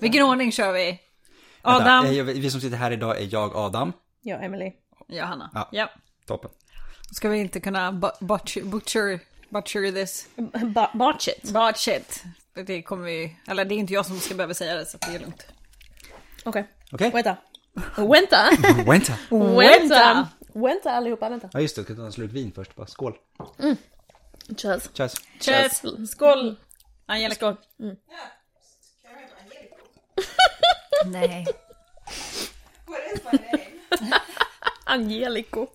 Vilken ordning kör vi? Adam. Vänta, vi som sitter här idag är jag, Adam. Jag, Emily. Jag, Hanna. Ja, ja. Toppen. Ska vi inte kunna butcher this? Botch it. Det kommer vi... Eller det är inte jag som ska behöva säga det, så det är lugnt. Okej. Vänta allihopa, vänta. Ja, just det. Ska ta en slut vin först. Bara. Skål. Mm. Cheers. Skål. Angelica. Skål. Mm. Nej. What is my name? Angelico.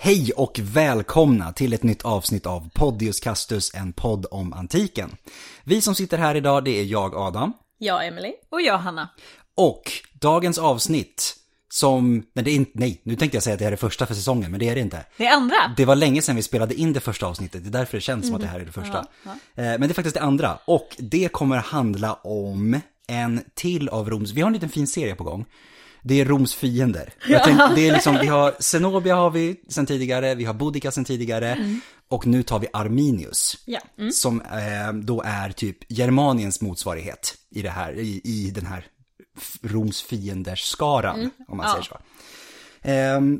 Hej och välkomna till ett nytt avsnitt av Podius Castus, en podd om antiken. Vi som sitter här idag, det är jag, Adam. Jag, Emily. Och jag, Hanna. Och dagens avsnitt som... Nej, nu tänkte jag säga att det är det första för säsongen, men det är det inte. Det är andra. Det var länge sedan vi spelade in det första avsnittet, det är därför det känns som att det här är det första. Ja. Men det är faktiskt det andra, och det kommer handla om en till av Roms... Vi har en liten fin serie på gång. Det är Roms fiender. Jag tänkte, det är liksom, vi har Zenobia har vi sen tidigare, vi har Boudica sen tidigare och nu tar vi Arminius som då är typ Germaniens motsvarighet i det här i den här Roms fienders skaran om man säger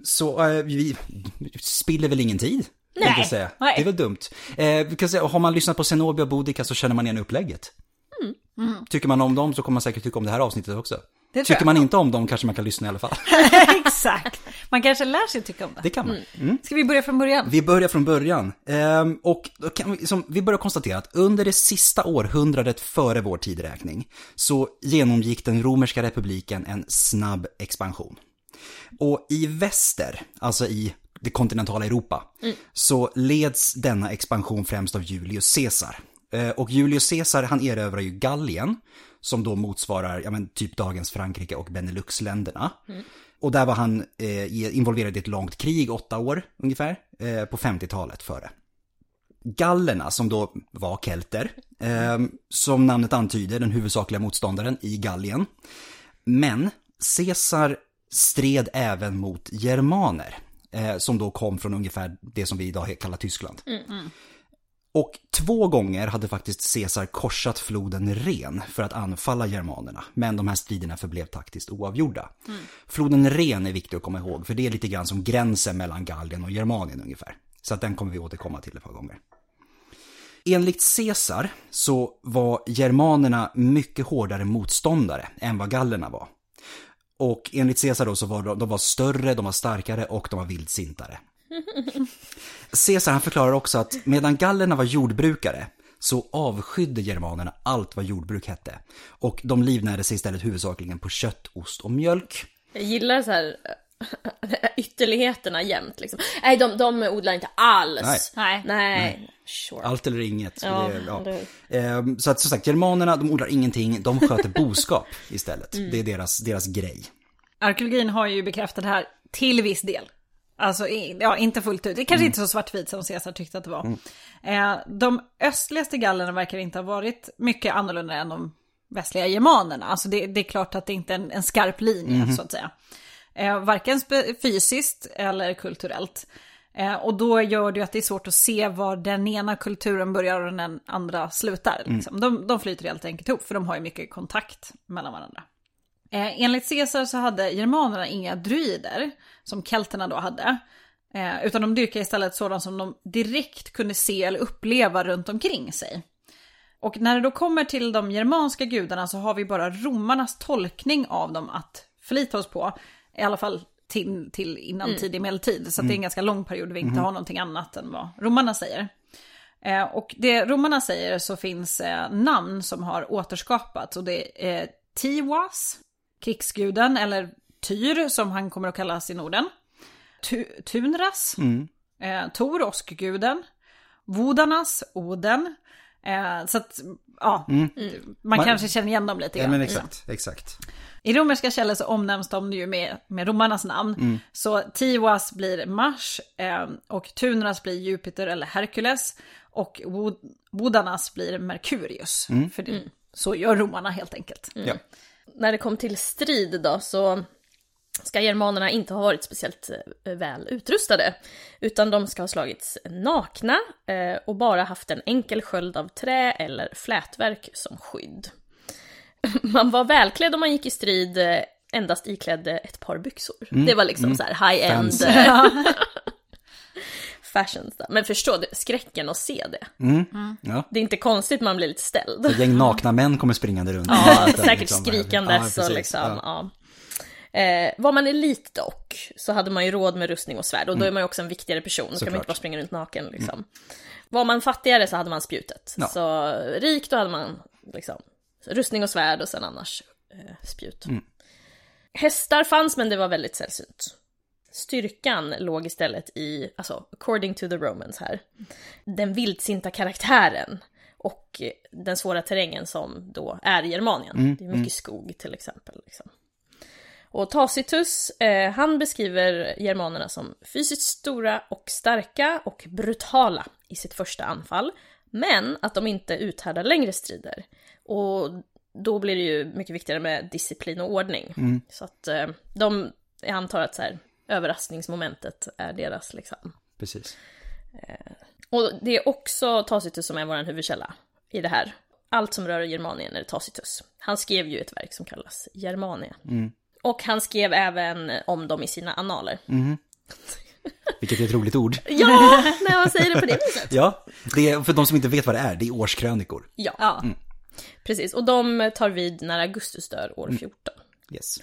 så. Vi spiller väl ingen tid. Nej. Säga. Det är väl dumt. Vi kan säga, har man lyssnat på Zenobia och Boudica så känner man igen upplägget. Tycker man om dem så kommer man säkert tycka om det här avsnittet också. Tycker man inte om dem kanske man kan lyssna i alla fall. Exakt. Man kanske lär sig tycka om det. Det kan man. Mm. Ska vi börja från början? Vi börjar från början. Och då kan vi börjar konstatera att under det sista århundradet före vår tidräkning så genomgick den romerska republiken en snabb expansion. Och i väster, alltså i det kontinentala Europa, så leds denna expansion främst av Julius Caesar. Och Julius Caesar, han erövrar ju Gallien, som då motsvarar typ dagens Frankrike och Benelux-länderna. Och där var han involverad i ett långt krig, 8 år ungefär, på 50-talet före. Gallerna, som då var kelter, som namnet antyder, den huvudsakliga motståndaren i Gallien. Men Caesar stred även mot germaner, som då kom från ungefär det som vi idag kallar Tyskland. Och 2 gånger hade faktiskt Caesar korsat floden Ren för att anfalla germanerna. Men de här striderna förblev taktiskt oavgjorda. Floden Ren är viktig att komma ihåg, för det är lite grann som gränsen mellan Gallien och Germanien ungefär. Så att den kommer vi återkomma till ett par gånger. Enligt Caesar så var germanerna mycket hårdare motståndare än vad gallerna var. Och enligt Caesar då så var de var större, de var starkare och de var vildsintare. Caesar, han förklarar också att medan gallerna var jordbrukare så avskydde germanerna allt vad jordbruk hette, och de livnärde sig istället huvudsakligen på kött, ost och mjölk. Jag gillar så här ytterligheterna jämt liksom. Nej, de odlar inte alls. Nej. Sure. Allt eller inget. Så att som sagt, germanerna, de odlar ingenting, de sköter boskap istället. Det är deras grej. Arkeologin har ju bekräftat det här till viss del. Alltså, inte fullt ut. Det är kanske inte så svartvit som Caesar tyckte att det var. De östligaste gallerna verkar inte ha varit mycket annorlunda än de västliga germanerna. Alltså det är klart att det inte är en skarp linje, så att säga. Varken fysiskt eller kulturellt. Och då gör det ju att det är svårt att se var den ena kulturen börjar och den andra slutar. Liksom. De flyter helt enkelt ihop, för de har ju mycket kontakt mellan varandra. Enligt Caesar så hade germanerna inga druider som kelterna då hade, utan de dyrkade istället sådant som de direkt kunde se eller uppleva runt omkring sig. Och när det då kommer till de germanska gudarna så har vi bara romarnas tolkning av dem att förlita oss på, i alla fall till innan tidig medeltid, så att det är en ganska lång period vi inte har någonting annat än vad romarna säger. Och det romarna säger, så finns namn som har återskapats, och det är Tiwas, krigsguden, eller Tyr som han kommer att kallas i Norden. Tunras, Tor, åskguden, Vodanas, Oden. Så att, man kanske känner igen dem lite grann. Ja, men exakt. I romerska källor så omnämns de ju med romarnas namn. Mm. Så Tiwas blir Mars och Tunas blir Jupiter eller Herkules och Wodanas blir Merkurius. Mm. För det, så gör romarna helt enkelt. Mm. Ja. När det kom till strid då så ska germanerna inte ha varit speciellt väl utrustade, utan de ska ha slagits nakna och bara haft en enkel sköld av trä eller flätverk som skydd. Man var välklädd om man gick i strid, endast iklädd ett par byxor. Det var liksom så här high-end fashions. Men förstå det, skräcken att se det. Ja. Det är inte konstigt, man blir lite ställd. Ett gäng nakna män kommer springande runt. Ja, säkert liksom, skrikandes och liksom... Ja. Var man elit dock så hade man ju råd med rustning och svärd, och då är man ju också en viktigare person, så kan man inte bara springa runt naken liksom. Var man fattigare så hade man spjutet, så rik då hade man liksom rustning och svärd och sen annars spjut. Hästar fanns, men det var väldigt sällsynt. Styrkan låg istället i, alltså according to the Romans här, den vildsinta karaktären och den svåra terrängen som då är Germanien. Det är mycket skog till exempel liksom. Och Tacitus, han beskriver germanerna som fysiskt stora och starka och brutala i sitt första anfall, men att de inte uthärdar längre strider. Och då blir det ju mycket viktigare med disciplin och ordning. Så att de, jag antar att så här, överraskningsmomentet är deras liksom. Precis. Och det är också Tacitus som är vår huvudkälla i det här. Allt som rör Germanien är Tacitus. Han skrev ju ett verk som kallas Germania. Och han skrev även om dem i sina annaler. Vilket är ett roligt ord. Ja, när man säger det på det viset. Ja, det är, för de som inte vet vad det är årskrönikor. Ja, precis. Och de tar vid när Augustus dör år 14. Yes.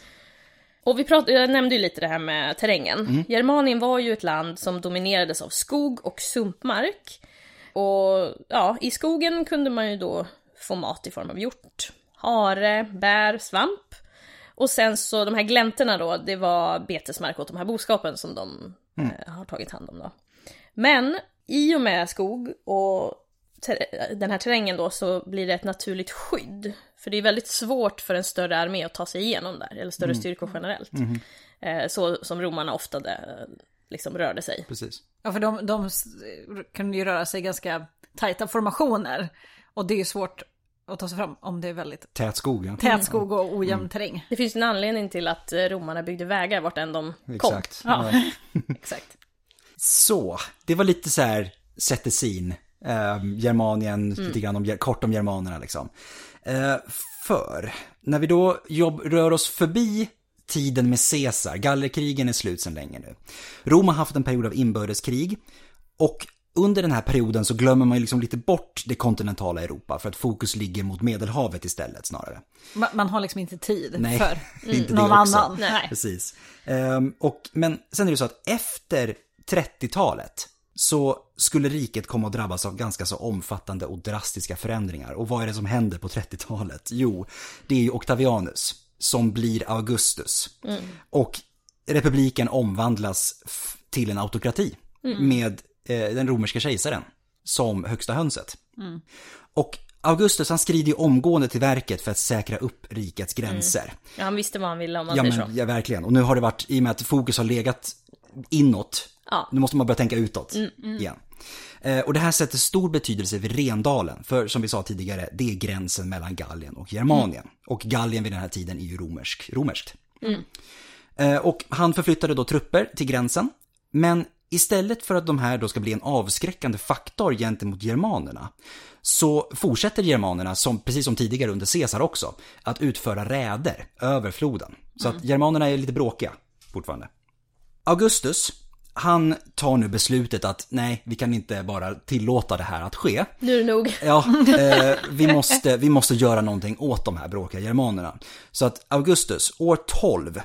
Och jag nämnde ju lite det här med terrängen. Germanien var ju ett land som dominerades av skog och sumpmark. Och ja, i skogen kunde man ju då få mat i form av hjort, hare, bär, svamp. Och sen så de här gläntorna då, det var betesmark åt de här boskapen som de har tagit hand om då. Men i och med skog och den här terrängen då så blir det ett naturligt skydd. För det är väldigt svårt för en större armé att ta sig igenom där, eller större styrkor generellt. Så som romarna ofta liksom rörde sig. Precis. Ja, för de kunde ju röra sig ganska tajta formationer, och det är ju svårt och ta sig fram om det är väldigt tät skog och ojämn terräng. Det finns en anledning till att romarna byggde vägar vart än de kom. Ja. Exakt. Så, det var lite så här sätter sin Germanien, lite grann kort om germanerna liksom. För när vi då rör oss förbi tiden med Caesar, gallerkrigen är slut sedan länge nu. Rom har haft en period av inbördeskrig, och under den här perioden så glömmer man ju liksom lite bort det kontinentala Europa för att fokus ligger mot Medelhavet istället snarare. Man har liksom inte tid för inte någon annan. Nej. Precis. Men sen är det så att efter 30-talet så skulle riket komma att drabbas av ganska så omfattande och drastiska förändringar. Och vad är det som händer på 30-talet? Jo, det är ju Octavianus som blir Augustus. Och republiken omvandlas till en autokrati med den romerska kejsaren som högsta hönset. Och Augustus, han skrider ju omgående till verket för att säkra upp rikets gränser. Ja, han visste vad han ville om man säger så. Ja, verkligen. Och nu har det varit, i och med att fokus har legat inåt, nu måste man börja tänka utåt igen. Och det här sätter stor betydelse vid Rendalen, för som vi sa tidigare, det är gränsen mellan Gallien och Germanien. Och Gallien vid den här tiden är ju romerskt. Och han förflyttade då trupper till gränsen, men istället för att de här då ska bli en avskräckande faktor gentemot germanerna, så fortsätter germanerna, precis som tidigare under Caesar också, att utföra räder över floden. Så att germanerna är lite bråkiga fortfarande. Augustus, han tar nu beslutet att nej, vi kan inte bara tillåta det här att ske. Nu är det nog. Ja, vi måste göra någonting åt de här bråkiga germanerna. Så att Augustus, år 12...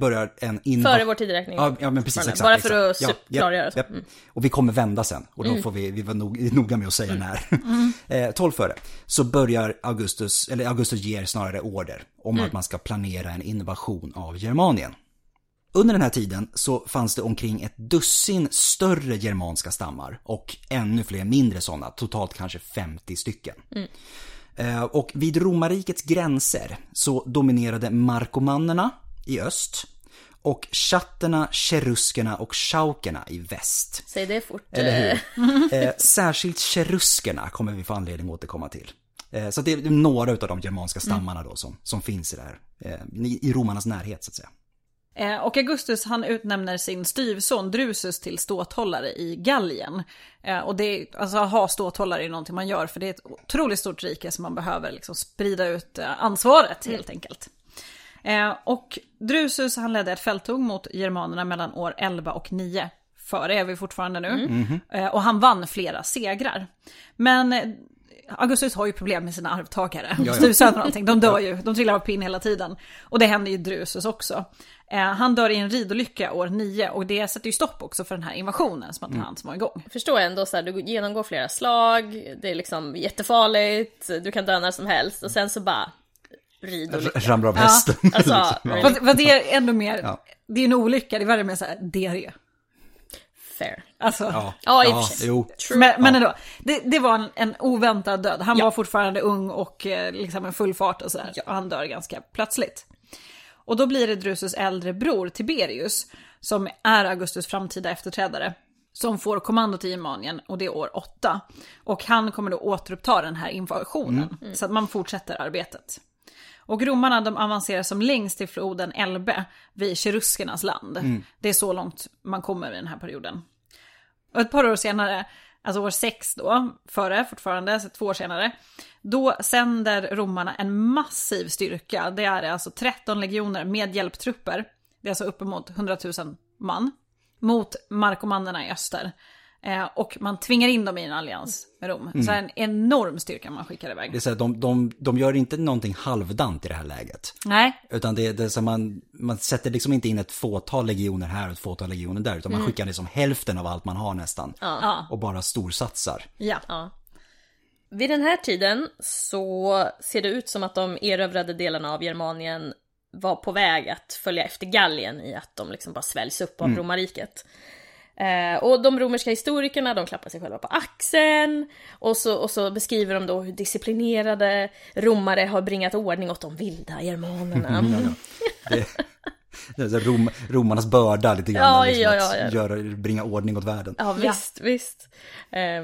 börjar en före vår tideräkning. Ja, men precis, exakt. Bara för att klargöra. Ja. Och vi kommer vända sen, och då får vi vara noga med att säga när. 12 före så börjar Augustus ger snarare order om att man ska planera en invasion av Germanien. Under den här tiden så fanns det omkring ett dussin större germanska stammar och ännu fler mindre sådana, totalt kanske 50 stycken. Och vid romarrikets gränser så dominerade markomannerna i öst och chatterna, cheruskerna och chaukerna i väst. Säg det fort. Eller hur? Särskilt cheruskerna kommer vi få anledning att återkomma till. Så det är några av de germanska stammarna då som finns i det här, i romarnas närhet så att säga. Och Augustus han utnämner sin styvson Drusus till ståthållare i Gallien. Och det, alltså att ha ståthållare är någonting man gör för det är ett otroligt stort rike som man behöver liksom sprida ut ansvaret helt enkelt. Och Drusus han ledde ett fälttåg mot germanerna mellan år 11 och 9. Före är vi fortfarande nu. Och han vann flera segrar. Men Augustus har ju problem med sina arvtagare. De dör ju, de trillar av pinn hela tiden. Och det händer ju Drusus också. Han dör i en ridolycka år 9 och det sätter ju stopp också för den här invasionen som han var igång. Förstår jag ändå så här, du genomgår flera slag, det är liksom jättefarligt, du kan dö när som helst och sen så bara ramlar av hästen. Ja, alltså, vad det är ändå mer, det är en olycka, det är värre med så här, diarré. Alltså, men ändå, det var en oväntad död. Han var fortfarande ung och liksom en full fart och sådär. Och han dör ganska plötsligt. Och då blir det Drusus äldre bror Tiberius, som är Augustus framtida efterträdare, som får kommandot i Germanien och det är år 8. Och han kommer då återuppta den här invasionen så att man fortsätter arbetet. Och romarna de avancerar som längst till floden Elbe vid cheruskernas land. Det är så långt man kommer i den här perioden. Och ett par år senare, alltså år 6 då, så 2 år senare, då sänder romarna en massiv styrka. Det är alltså 13 legioner med hjälptrupper. Det är alltså uppemot 100 000 man mot markomannerna i öster. Och man tvingar in dem i en allians med Rom. Så det är en enorm styrka man skickar iväg. Det är så här, de gör inte någonting halvdant i det här läget. Nej. Utan det är så man sätter liksom inte in ett fåtal legioner här och ett fåtal legioner där. Utan man skickar liksom hälften av allt man har nästan. Ja. Och bara storsatsar. Ja. Vid den här tiden så ser det ut som att de erövrade delarna av Germanien var på väg att följa efter Gallien i att de liksom bara sväljs upp av romarriket. Och de romerska historikerna, de klappar sig själva på axeln och så beskriver de då hur disciplinerade romare har bringat ordning åt de vilda germanerna. Det är romarnas börda lite grann, att bringa ordning åt världen. Ja, visst.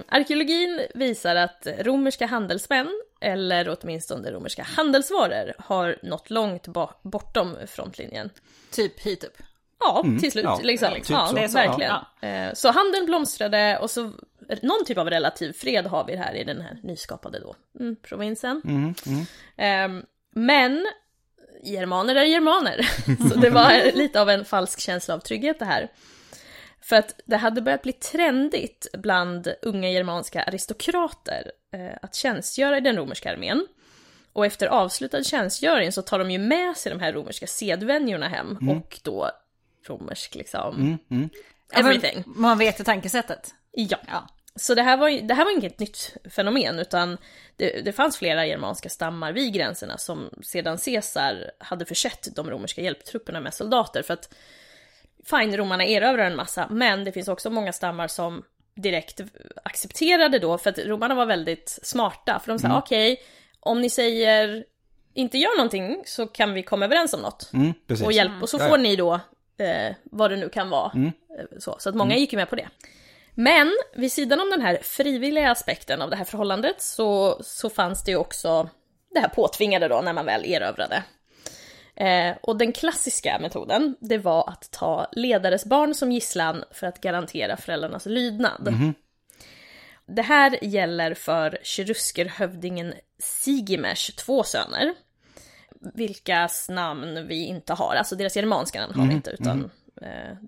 Arkeologin visar att romerska handelsmän, eller åtminstone romerska handelsvaror, har nått långt bortom frontlinjen. Typ hit upp. Ja, till slut. Verkligen. Så handeln blomstrade och så någon typ av relativ fred har vi här i den här nyskapade då, provinsen. Men germaner är germaner. Så det var lite av en falsk känsla av trygghet det här. För att det hade börjat bli trendigt bland unga germanska aristokrater att tjänstgöra i den romerska armén. Och efter avslutad tjänstgöring så tar de ju med sig de här romerska sedvänjorna hem och då romersk liksom everything. Man vet ju tankesättet. Ja. Så det här var inget nytt fenomen utan det fanns flera germanska stammar vid gränserna som sedan Caesar hade försett de romerska hjälptrupperna med soldater för att romarna erövrar en massa, men det finns också många stammar som direkt accepterade då för att romarna var väldigt smarta för de sa okej, om ni säger inte gör någonting så kan vi komma överens om något och hjälp. Och så får ni då vad det nu kan vara. Så att många gick ju med på det. Men vid sidan om den här frivilliga aspekten av det här förhållandet så fanns det ju också det här påtvingade då när man väl erövrade. Och den klassiska metoden det var att ta ledares barn som gisslan för att garantera föräldrarnas lydnad. Det här gäller för cheruskerhövdingen Sigimers 2 söner, vilkas namn vi inte har. Alltså deras germanska namn har vi inte, utan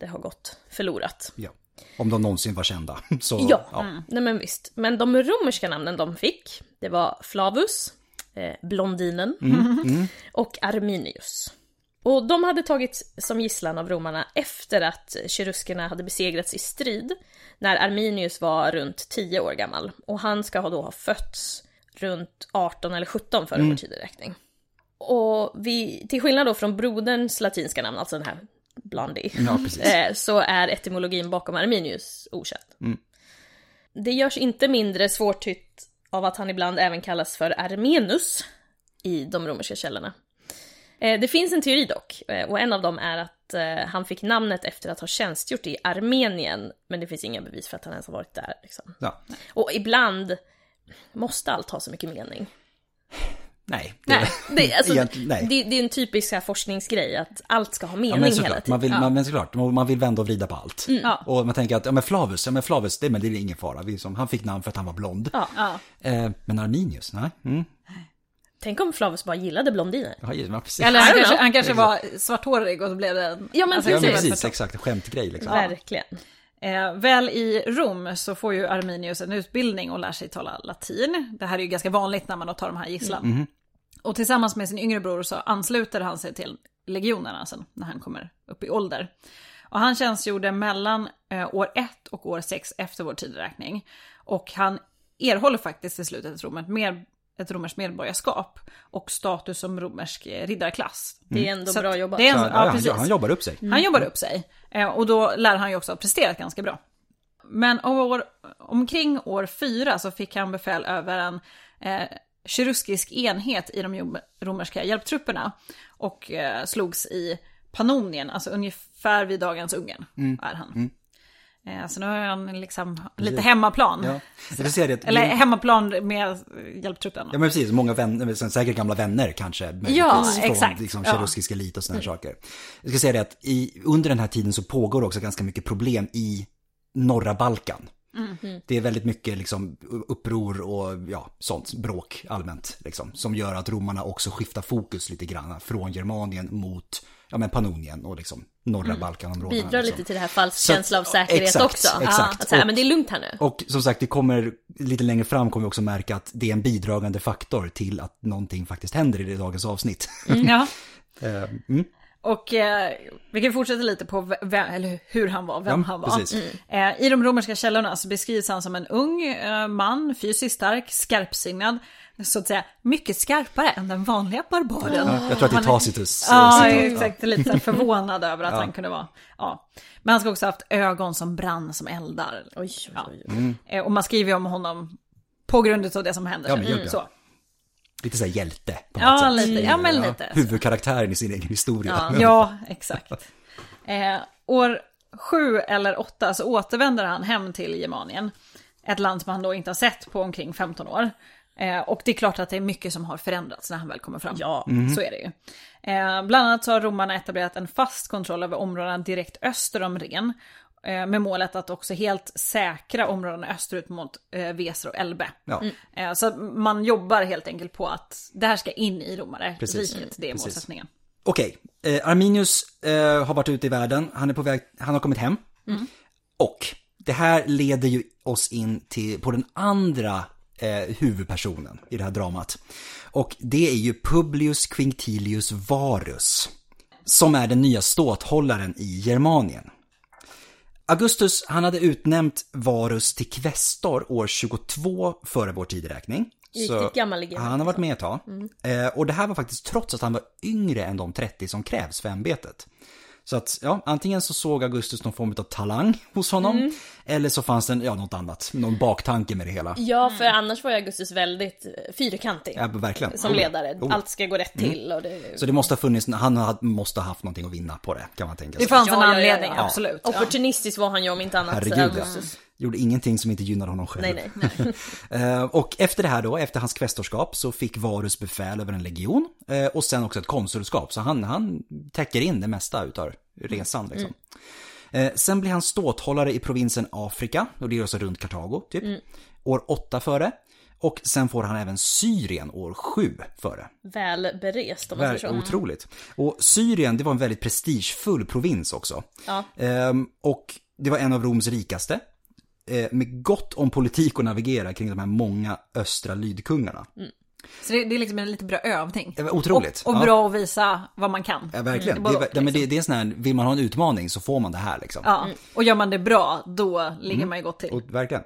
det har gått förlorat. Ja. Om de någonsin var kända. Så, nej men visst. Men de romerska namnen de fick, det var Flavus, blondinen och Arminius. Och de hade tagits som gisslan av romarna efter att cheruskerna hade besegrats i strid när Arminius var runt 10 år gammal. Och han ska då ha fötts runt 18 eller 17 före vår tideräkning. Och till skillnad då från broderns latinska namn, alltså den här Blondie, så är etymologin bakom Arminius okänd. Det görs inte mindre svårtytt av att han ibland även kallas för Armenus i de romerska källorna. Det finns en teori dock, och en av dem är att han fick namnet efter att ha tjänstgjort i Armenien, men det finns inga bevis för att han ens har varit där. Liksom. Ja. Och ibland måste allt ha så mycket mening. Det är en typisk här forskningsgrej att allt ska ha mening hela tiden. Man vill vända och vrida på allt. Mm, ja. Och man tänker att Flavus, det är ingen fara. Han fick namn för att han var blond. Ja, ja. Men Arminius, nej. Mm. Tänk om Flavus bara gillade blondiner. Ja, precis. Eller han kanske var svarthårig och så blev det en... Ja, precis. Exakt, en skämtgrej. Liksom. Ja. Verkligen. Väl i Rom så får ju Arminius en utbildning och lär sig tala latin. Det här är ju ganska vanligt när man tar de här gisslan. Mm. Och tillsammans med sin yngre bror så ansluter han sig till legionerna sen när han kommer upp i ålder. Och han tjänstgjorde mellan år 1 och år 6 efter vår tidräkning. Och han erhåller faktiskt till slut ett romerskt medborgarskap och status som romersk riddarklass. Mm. Det är ändå bra jobbat. Han jobbar upp sig. Mm. Han jobbar upp sig. Och då lär han ju också ha presterat ganska bra. Men omkring år 4 så fick han befäl över en... cheruskisk enhet i de romerska hjälptrupperna och slogs i Pannonien, alltså ungefär vid dagens Ungern är han. Mm. Så nu har han liksom lite hemmaplan. Ja. Hemmaplan med hjälptruppen. Ja, men precis. Många vänner, säkert gamla vänner kanske. Ja, exakt. Från liksom cheruskisk elit och såna här saker. Jag ska säga det att under den här tiden så pågår också ganska mycket problem i norra Balkan. Mm-hmm. Det är väldigt mycket liksom uppror och sånt bråk allmänt liksom, som gör att romarna också skiftar fokus lite grann från Germanien mot Pannonien och liksom norra Balkanområdena. Bidrar lite till det här falskkänsla av säkerhet också. Exakt. Men det är lugnt här nu. Och som sagt, det kommer lite längre fram kommer vi också märka att det är en bidragande faktor till att någonting faktiskt händer i det dagens avsnitt. Mm, ja. Och vi kan fortsätta lite på hur han var, han var. I de romerska källorna så beskrivs han som en ung man, fysiskt stark, skarpsinnad, så att säga mycket skarpare än den vanliga barbaren. Ja, jag tror att det är Tacitus. Exakt, lite förvånad över att han kunde vara. Ja. Men han ska också ha haft ögon som brann som eldar. Och man skriver om honom på grund av det som händer. Så. Lite så här hjälte på något sätt. Lite. Huvudkaraktären i sin egen historia. Ja, exakt. År 7 eller 8 så återvänder han hem till Germanien. Ett land som han då inte har sett på omkring 15 år. Och det är klart att det är mycket som har förändrats när han väl kommer fram. Ja, så är det ju. Bland annat så har romarna etablerat en fast kontroll över områdena direkt öster om Ren. Med målet att också helt säkra områden österut mot Weser och Elbe. Ja. Så man jobbar helt enkelt på att det här ska in i romare. Precis. Riket, det är målsättningen. Okej, Arminius har varit ute i världen, han är på väg, han har kommit hem. Mm. Och det här leder ju oss in på den andra huvudpersonen i det här dramat. Och det är ju Publius Quinctilius Varus, som är den nya ståthållaren i Germanien. Augustus, han hade utnämnt Varus till kvästor år 22 före vår tideräkning. Så han har varit med ett tag. Mm. Och det här var faktiskt trots att han var yngre än de 30 som krävs för ämbetet. Så att, antingen så såg Augustus någon form av talang hos honom, eller så fanns det något annat, någon baktanke med det hela. Ja, för annars var Augustus väldigt fyrkantig. Ja, verkligen. Som ledare. Allt ska gå rätt till. Och det... Så det måste ha funnits, han måste ha haft någonting att vinna på det, kan man tänka sig. Det fanns en anledning, absolut. Opportunistiskt var han ju om inte annat. Herregud, gjorde ingenting som inte gynnade honom själv. Nej. Och efter det här då, efter hans kvästorskap så fick Varus befäl över en legion och sen också ett konsulskap. Så han täcker in det mesta utav resan. Liksom. Sen blir han ståthållare i provinsen Afrika, och det är alltså runt Karthago typ, år 8 före. Och sen får han även Syrien år 7 före. Väl berest om man förstår. Otroligt. Och Syrien, det var en väldigt prestigefull provins också. Ja. Och det var en av Roms rikaste, med gott om politik och navigera kring de här många östra lydkungarna. Mm. Så det är liksom en lite bra övning. Otroligt. Och bra att visa vad man kan. Ja, verkligen. Det är sån här, vill man ha en utmaning så får man det här liksom. Ja, och gör man det bra, då ligger man ju gott till. Och, verkligen.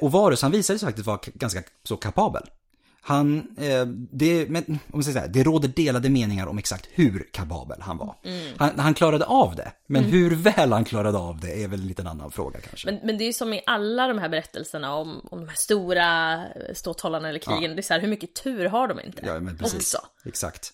Och Varus, han visade sig faktiskt vara ganska så kapabel. Det råder delade meningar om exakt hur kapabel han var. Mm. Han klarade av det, men hur väl han klarade av det är väl en liten annan fråga kanske. Men det är ju som i alla de här berättelserna om de här stora ståthållarna eller krigen, det är så här, hur mycket tur har de inte? Ja, men precis. Också. Exakt.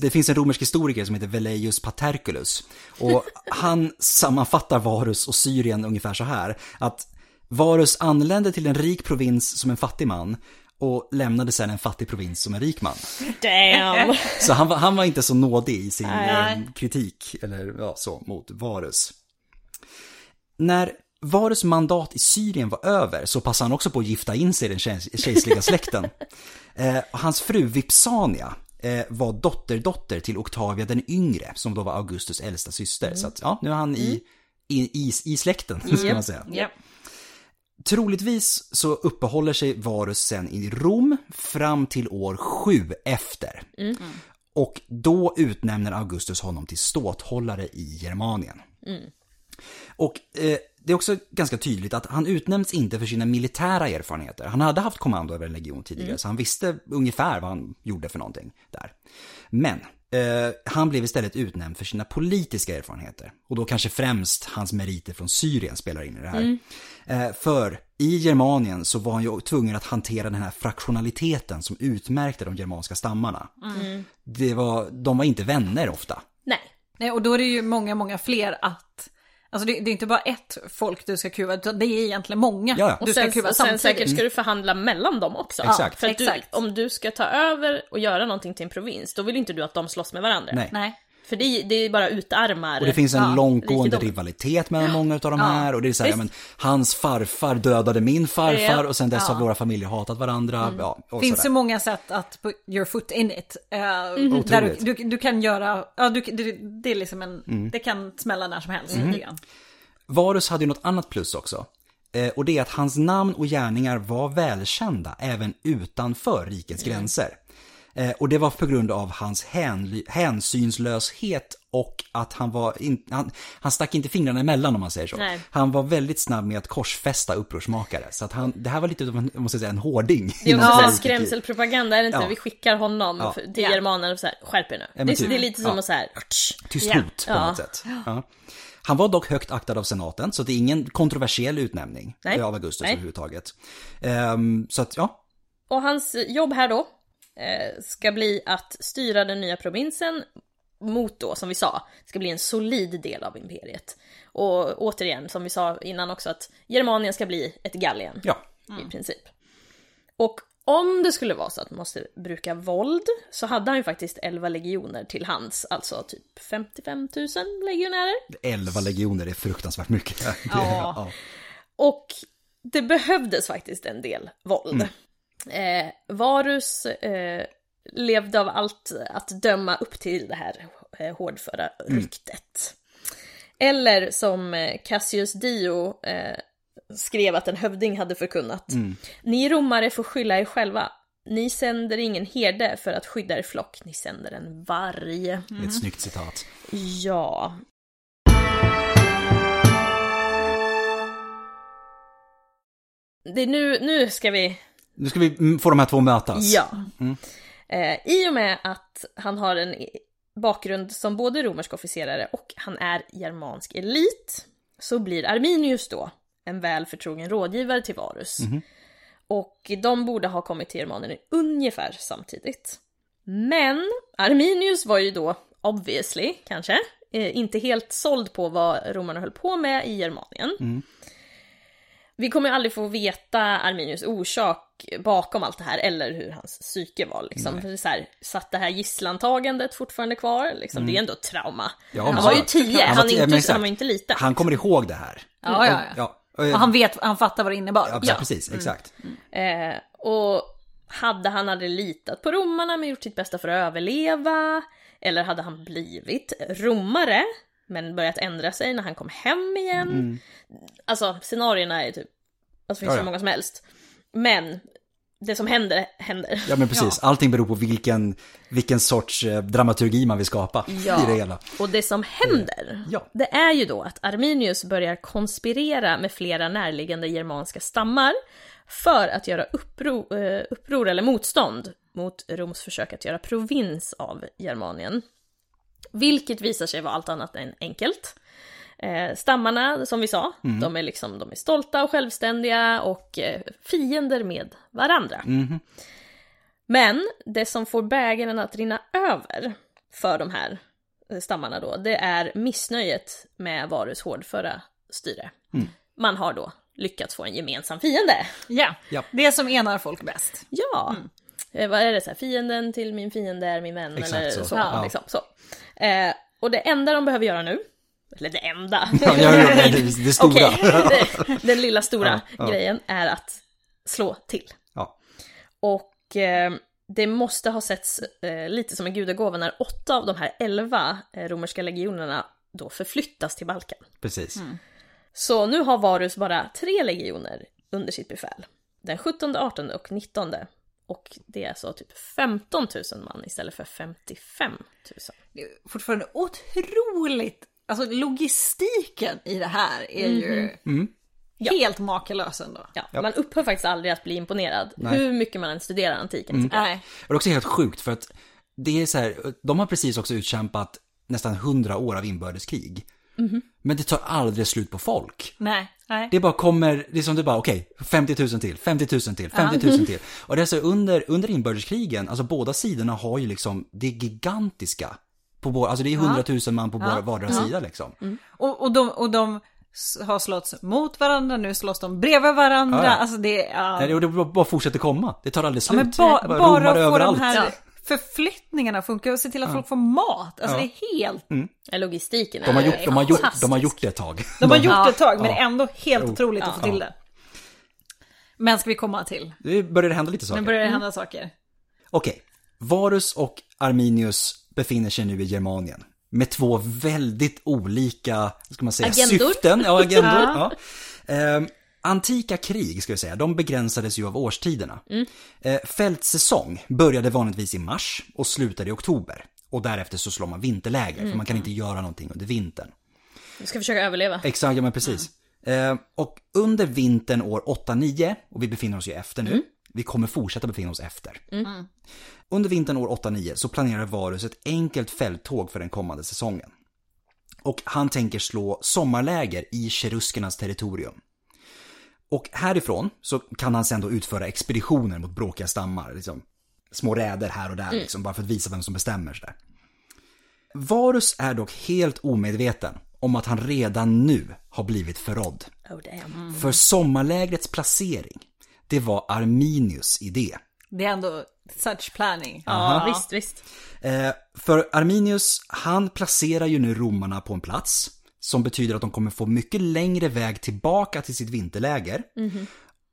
Det finns en romersk historiker som heter Velleius Paterculus, och han sammanfattar Varus och Syrien ungefär så här, att Varus anlände till en rik provins som en fattig man och lämnade sedan en fattig provins som en rik man. Damn. Så han var inte så nådig i sin kritik eller så mot Varus. När Varus mandat i Syrien var över så passade han också på att gifta in sig i den kejserliga släkten. Hans fru Vipsania var dotterdotter till Octavia den yngre, som då var Augustus äldsta syster. Så att, nu är han i släkten, ska man säga. Yep. Troligtvis så uppehåller sig Varus sen i Rom fram till år 7 efter. Mm. Och då utnämner Augustus honom till ståthållare i Germanien. Mm. Och det är också ganska tydligt att han utnämns inte för sina militära erfarenheter. Han hade haft kommando över en legion tidigare, så han visste ungefär vad han gjorde för någonting där. Men han blev istället utnämnd för sina politiska erfarenheter. Och då kanske främst hans meriter från Syrien spelar in i det här. För i Germanien så var han ju tvungen att hantera den här fraktionaliteten som utmärkte de germanska stammarna. Mm. De var inte vänner ofta. Nej, och då är det ju många fler att... Alltså det är inte bara ett folk du ska kuva, utan det är egentligen många du ska kuva samtidigt. Och sen säkert ska du förhandla mellan dem också. Exakt. För att om du ska ta över och göra någonting till en provins, då vill inte du att de slåss med varandra. Nej. För det är bara utarmar. Och det finns en långgående rivalitet mellan många av de här. Och det är så här, men hans farfar dödade min farfar och sen dess har våra familjer hatat varandra. Det finns så många sätt att put your foot in it. Där du kan göra, det är liksom en, det kan smälla när som helst. Varus hade ju något annat plus också. Och det är att hans namn och gärningar var välkända även utanför rikets gränser. Och det var på grund av hans hänsynslöshet och att han stack inte fingrarna emellan, om man säger så. Nej. Han var väldigt snabb med att korsfästa upprorsmakare. Så att det här var lite av en hårding. Det är en skrämselpropaganda, är det inte? Vi skickar honom till germanerna och så här, skärp er nu. Det är lite som att så här... Tyst hot på något sätt. Ja. Han var dock högt aktad av senaten, så det är ingen kontroversiell utnämning av Augustus överhuvudtaget. Så att, Och hans jobb här då ska bli att styra den nya provinsen mot, då som vi sa, ska bli en solid del av imperiet. Och återigen, som vi sa innan också, att Germanien ska bli ett Gallien i princip. Och om det skulle vara så att man måste bruka våld, så hade han ju faktiskt 11 legioner till hands, alltså typ 55 000 legionärer. 11 legioner är fruktansvärt mycket. Och det behövdes faktiskt en del våld. Varus levde av allt att döma upp till det här hårdföra ryktet. Eller som Cassius Dio skrev att en hövding hade förkunnat: ni romare får skylla er själva. Ni sänder ingen herde för att skydda er flock, ni sänder en varg. Det är ett snyggt citat. Ja. Nu ska vi få de här två mötas. Ja. I och med att han har en bakgrund som både romersk officerare och han är germansk elit, så blir Arminius då en väl förtrogen rådgivare till Varus. Och de borde ha kommit till Germanien ungefär samtidigt. Men Arminius var ju då, obviously, kanske, inte helt såld på vad romarna höll på med i Germanien. Vi kommer aldrig få veta Arminius orsak bakom allt det här, eller hur hans psyke var. Liksom. För så här, satt det här gisslantagandet fortfarande kvar? Liksom. Det är ändå ett trauma. Han var ju 10, han var inte liten. Han kommer ihåg det här. Och han fattar vad det innebar. Ja, precis, exakt. Och hade han aldrig litat på romarna men gjort sitt bästa för att överleva? Eller hade han blivit romare men börjat ändra sig när han kom hem igen? Alltså, scenarierna är typ... Alltså, finns så många som helst. Men det som händer, händer. Ja, men precis. Ja. Allting beror på vilken sorts dramaturgi man vill skapa i det hela. Och det som händer, det är ju då att Arminius börjar konspirera med flera närliggande germanska stammar för att göra uppror eller motstånd mot Roms försök att göra provins av Germanien. Vilket visar sig vara allt annat än enkelt. Stammarna, som vi sa, de är stolta och självständiga och fiender med varandra. Mm. Men det som får bägaren att rinna över för de här stammarna då, det är missnöjet med Varus hårdföra styre. Mm. Man har då lyckats få en gemensam fiende. Ja, det som enar folk bäst. Ja, vad är det så här? Fienden till min fiende är min vän. Exakt eller så. Ja, liksom, så. Och det enda de behöver göra nu, eller det enda. Det stora. Okay. Den lilla stora grejen är att slå till. Ja. Och det måste ha setts lite som en gudagåva när 8 av de här 11 romerska legionerna då förflyttas till Balkan. Precis. Mm. Så nu har Varus bara 3 legioner under sitt befäl. Den 17, 18 och 19. Och det är så typ 15 000 man istället för 55 000. Det är fortfarande otroligt. Alltså logistiken i det här är ju helt makalös ändå. Ja, man upphör faktiskt aldrig att bli imponerad. Nej. Hur mycket man än studerar antiken. Mm. Nej. Det är också helt sjukt för att det är så här, de har precis också utkämpat nästan 100 år av inbördeskrig. Mm. Men det tar aldrig slut på folk. Nej. Det bara kommer, liksom det bara okej, 50 000 till, 50 000 till, 50 000 till. Och det är så under inbördeskrigen, alltså båda sidorna har ju liksom det gigantiska. Alltså det är 100 000 man på vardera sida liksom. Mm. Och de har slått mot varandra, nu slås de bredvid varandra. Ja. Alltså det bara fortsätter komma. Det tar aldrig slut. Ja, bara få de här förflyttningarna funkar och se till att folk får mat. Alltså det är helt... Mm. Logistiken är de har gjort det ett tag. Men ändå helt otroligt att få till det. Men ska vi komma till? Nu börjar det hända lite saker. Okej. Varus och Arminius befinner sig nu i Germanien med 2 väldigt olika, ska man säga, agendor. Syften. Ja, agendor. Antika krig, ska jag säga, de begränsades ju av årstiderna. Fältsäsong började vanligtvis i mars och slutade i oktober. Och därefter så slår man vinterläger, för man kan inte göra någonting under vintern. Vi ska försöka överleva. Exakt, ja men precis. Och under vintern år 8-9, och vi befinner oss ju efter nu, vi kommer fortsätta befinna oss efter. Mm. Under vintern år 8-9 så planerar Varus ett enkelt fälttåg för den kommande säsongen. Och han tänker slå sommarläger i cheruskernas territorium. Och härifrån så kan han sen då utföra expeditioner mot bråkiga stammar. Liksom, små räder här och där, liksom, bara för att visa vem som bestämmer. Så där. Varus är dock helt omedveten om att han redan nu har blivit förrådd. För sommarlägrets placering, det var Arminius idé. Det är ändå such planning. Ja, visst. För Arminius, han placerar ju nu romarna på en plats som betyder att de kommer få mycket längre väg tillbaka till sitt vinterläger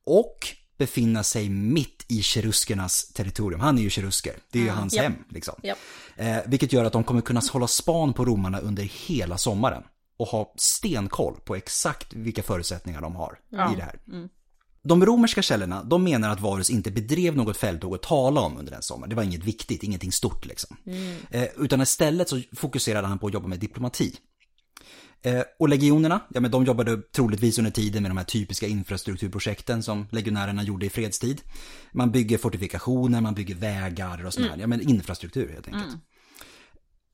och befinna sig mitt i cheruskernas territorium. Han är ju cherusker, det är ju hans hem. Liksom. Vilket gör att de kommer kunna hålla span på romarna under hela sommaren och ha stenkoll på exakt vilka förutsättningar de har i det här. Mm. De romerska källorna, de menar att Varus inte bedrev något fälttåg att tala om under den sommaren. Det var inget viktigt, ingenting stort liksom. Utan istället så fokuserade han på att jobba med diplomati. Och legionerna, men de jobbade troligtvis under tiden med de här typiska infrastrukturprojekten som legionärerna gjorde i fredstid. Man bygger fortifikationer, man bygger vägar och sånt här. Men infrastruktur helt enkelt.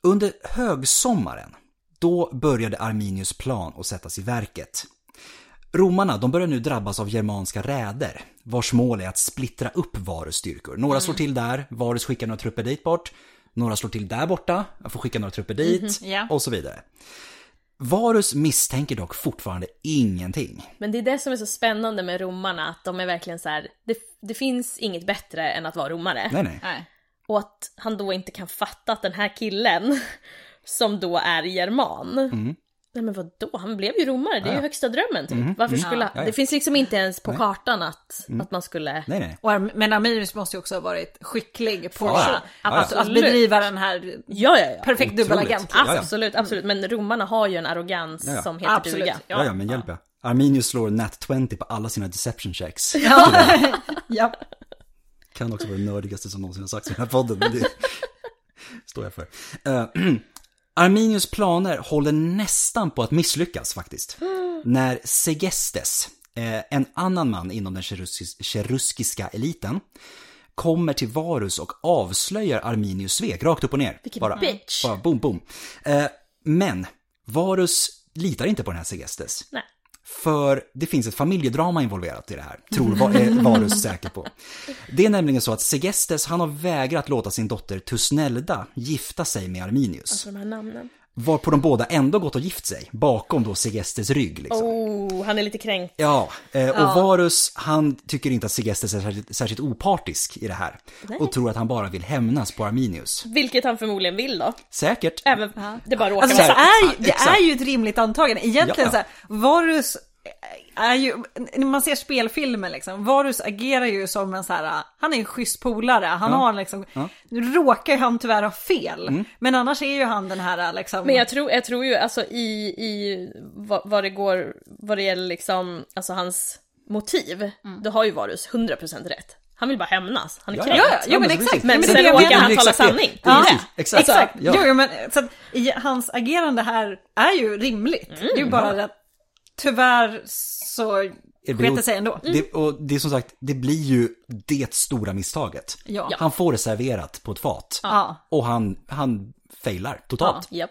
Under högsommaren, då började Arminius plan att sättas i verket. Romarna, de börjar nu drabbas av germanska räder, vars mål är att splittra upp Varus styrkor. Några slår till där, Varus skickar några trupper dit bort, några slår till där borta, får skicka några trupper dit och så vidare. Varus misstänker dock fortfarande ingenting. Men det är det som är så spännande med romarna, att de är verkligen så här, det finns inget bättre än att vara romare. Nej. Och att han då inte kan fatta att den här killen, som då är german... Nej men vadå, han blev ju romare, det är ju högsta drömmen typ. Varför skulle det finns liksom inte ens på kartan att man skulle men Arminius måste ju också ha varit skicklig på att bedriva den här perfekt dubbelagent. Absolut, men romarna har ju en arrogans som heter duga. Ja, men hjälp Arminius slår nat 20 på alla sina deception checks. Kan också vara det nördigaste som någonsin har sagts i den här podden. Det står jag för. Arminius planer håller nästan på att misslyckas faktiskt. När Segestes, en annan man inom den cheruskiska eliten, kommer till Varus och avslöjar Arminius svek rakt upp och ner. Bara, bitch. Bara boom, boom. Men Varus litar inte på den här Segestes. Nej. För det finns ett familjedrama involverat i det här, tror Varus säker på. Det är nämligen så att Segestes, han har vägrat låta sin dotter Tusnelda gifta sig med Arminius. Alltså de här namnen. Varpå de båda ändå gått och gift sig, bakom då Segestes rygg. Liksom. Oh, han är lite kränkt. Ja, och ja. Varus, han tycker inte att Segestes är särskilt opartisk i det här. Nej. Och tror att han bara vill hämnas på Arminius. Vilket han förmodligen vill då. Säkert. Även, det bara råkar alltså, det är ju ett rimligt antagande. Egentligen ja. Så här, Varus är ju, när man ser spelfilmer liksom, Varus agerar ju som en så här, han är en schysst polare, han har liksom, nu råkar han tyvärr ha fel, men annars är ju han den här liksom. Men jag tror ju alltså i vad det gäller liksom, alltså hans motiv, då har ju Varus 100% rätt. Han vill bara hämnas. Han är kränkt. Ja, men exakt. Men sen råkar han tala sanning. Ja, exakt. Jo, men så att, hans agerande här är ju rimligt. Det är ju bara att tyvärr så skete sig ändå. Och det är som sagt, det blir ju det stora misstaget. Ja. Han får det serverat på ett fat. Ja. Och han failar totalt. Ja. Yep.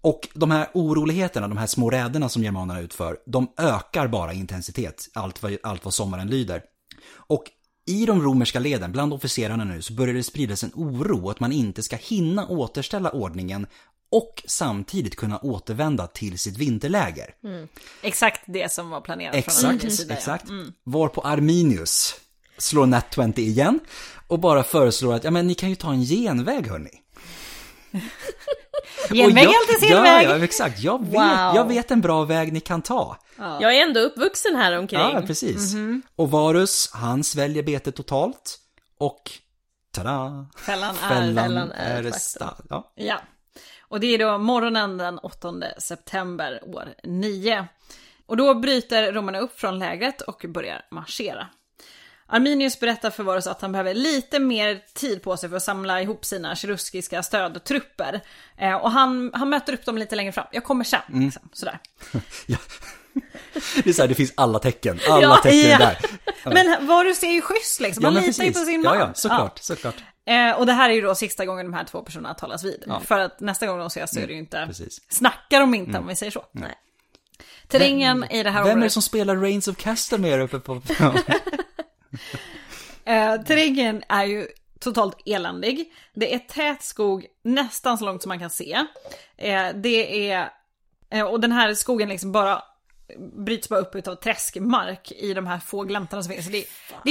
Och de här oroligheterna, de här små räderna som germanerna utför, de ökar bara i intensitet allt vad sommaren lyder. Och i de romerska leden, bland officerarna nu, så börjar det spridas en oro att man inte ska hinna återställa ordningen och samtidigt kunna återvända till sitt vinterläger. Exakt det som var planerat från Arminius sida. Exakt. Varpå Arminius slår nat 20 igen och bara föreslår att ja, men ni kan ju ta en genväg, hörni. Genväg är alltid sin väg. Ja, exakt. Jag vet en bra väg ni kan ta. Ja. Jag är ändå uppvuxen här omkring. Ja, precis. Och Varus, han sväljer betet totalt och tada! Fällan är stark. Ja. Och det är då morgonen den 8 september år 9. Och då bryter romarna upp från lägret och börjar marschera. Arminius berättar för Varus att han behöver lite mer tid på sig för att samla ihop sina cheruskiska stödtrupper. Och han möter upp dem lite längre fram. Jag kommer sen, liksom, sådär. Ja. Det är så här, det finns alla tecken. Där. Ja. Men Varus är ju schysst, liksom. Han litar ju på sin man. Ja, såklart. Och det här är ju då sista gången de här två personerna talas vid. Ja. För att nästa gång de ses så är det ju inte... Precis. Snackar de inte, om vi säger så. Nej. Terrängen i det här området... Vem är det som spelar Reigns of Castamere uppe på... Terrängen är ju totalt eländig. Det är tät skog nästan så långt som man kan se. Det är... och den här skogen liksom bara... bryts bara upp utav träskmark i de här få gläntarna som finns.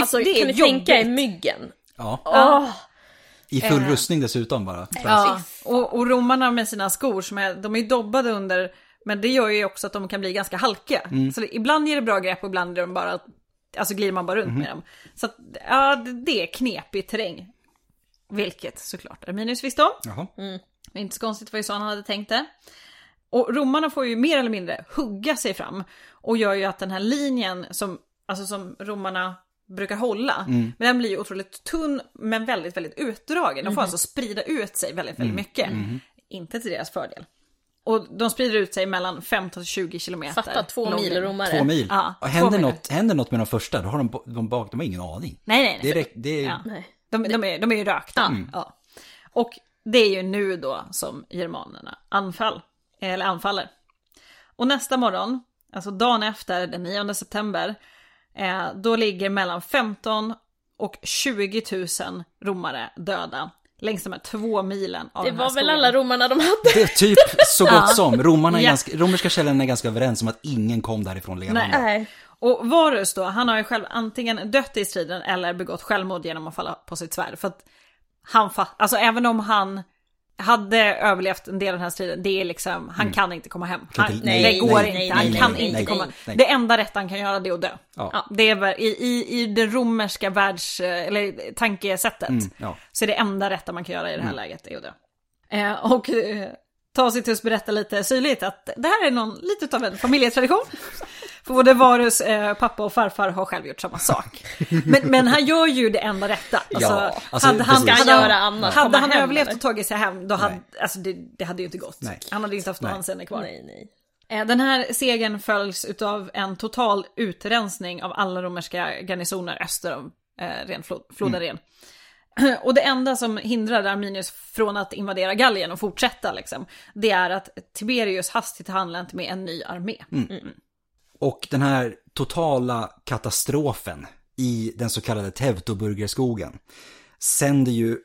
Kan ni tänka i myggen? Ja. Oh. I full rustning dessutom bara. Ja. Och romarna med sina skor som är, de är dobbade under, men det gör ju också att de kan bli ganska halkiga. Så ibland ger det bra grepp och ibland är de bara, alltså glider man bara runt med dem. Så att, ja, det är knepig terräng. Vilket såklart Arminius visste om. Jaha. Men inte så konstigt, vad ju så han hade tänkt det. Och romarna får ju mer eller mindre hugga sig fram och gör ju att den här linjen som romarna brukar hålla, men den blir ju otroligt tunn men väldigt, väldigt utdragen. De får alltså sprida ut sig väldigt, väldigt mycket. Inte till deras fördel. Och de sprider ut sig mellan 15-20 kilometer. Fatta, 2 mil romare. 2 mil. Ja, och händer något med de första, då har de har ingen aning. Nej. De är ju rökta. Ja. Och det är ju nu då som germanerna anfaller. Och nästa morgon, alltså dagen efter den 9 september, då ligger mellan 15 och 20 000 romare döda längs de här 2 milen av den här skogen. Det var väl alla romarna de hade? Det är typ så gott som. Romerska källorna är ganska överens om att ingen kom därifrån levande. Nej. Och Varus då, han har ju själv antingen dött i striden eller begått självmord genom att falla på sitt svärd. För att alltså även om han... hade överlevt en del av den här striden, det är liksom, han kan inte komma hem. Han kan inte komma. Det enda rätt han kan göra, det är att dö. Ja. Det är i det romerska tankesättet. Så är det enda rätta man kan göra i det här läget är att dö. Och Tacitus berättar lite syrligt att det här är lite av en familjetradition. Både Varus pappa och farfar har själv gjort samma sak. Men han gör ju det enda rätta. Alltså, ja, alltså, hade han överlevt och tagit sig hem, då hade, alltså, det hade ju inte gått. Nej. Han hade inte haft någon anseende kvar. Nej. Den här segern följs av en total utrensning av alla romerska garnisoner öster om floden Ren. Och det enda som hindrade Arminius från att invadera Gallien och fortsätta, liksom, det är att Tiberius hastigt handlat med en ny armé. Mm. Och den här totala katastrofen i den så kallade Teutoburgerskogen sänder ju,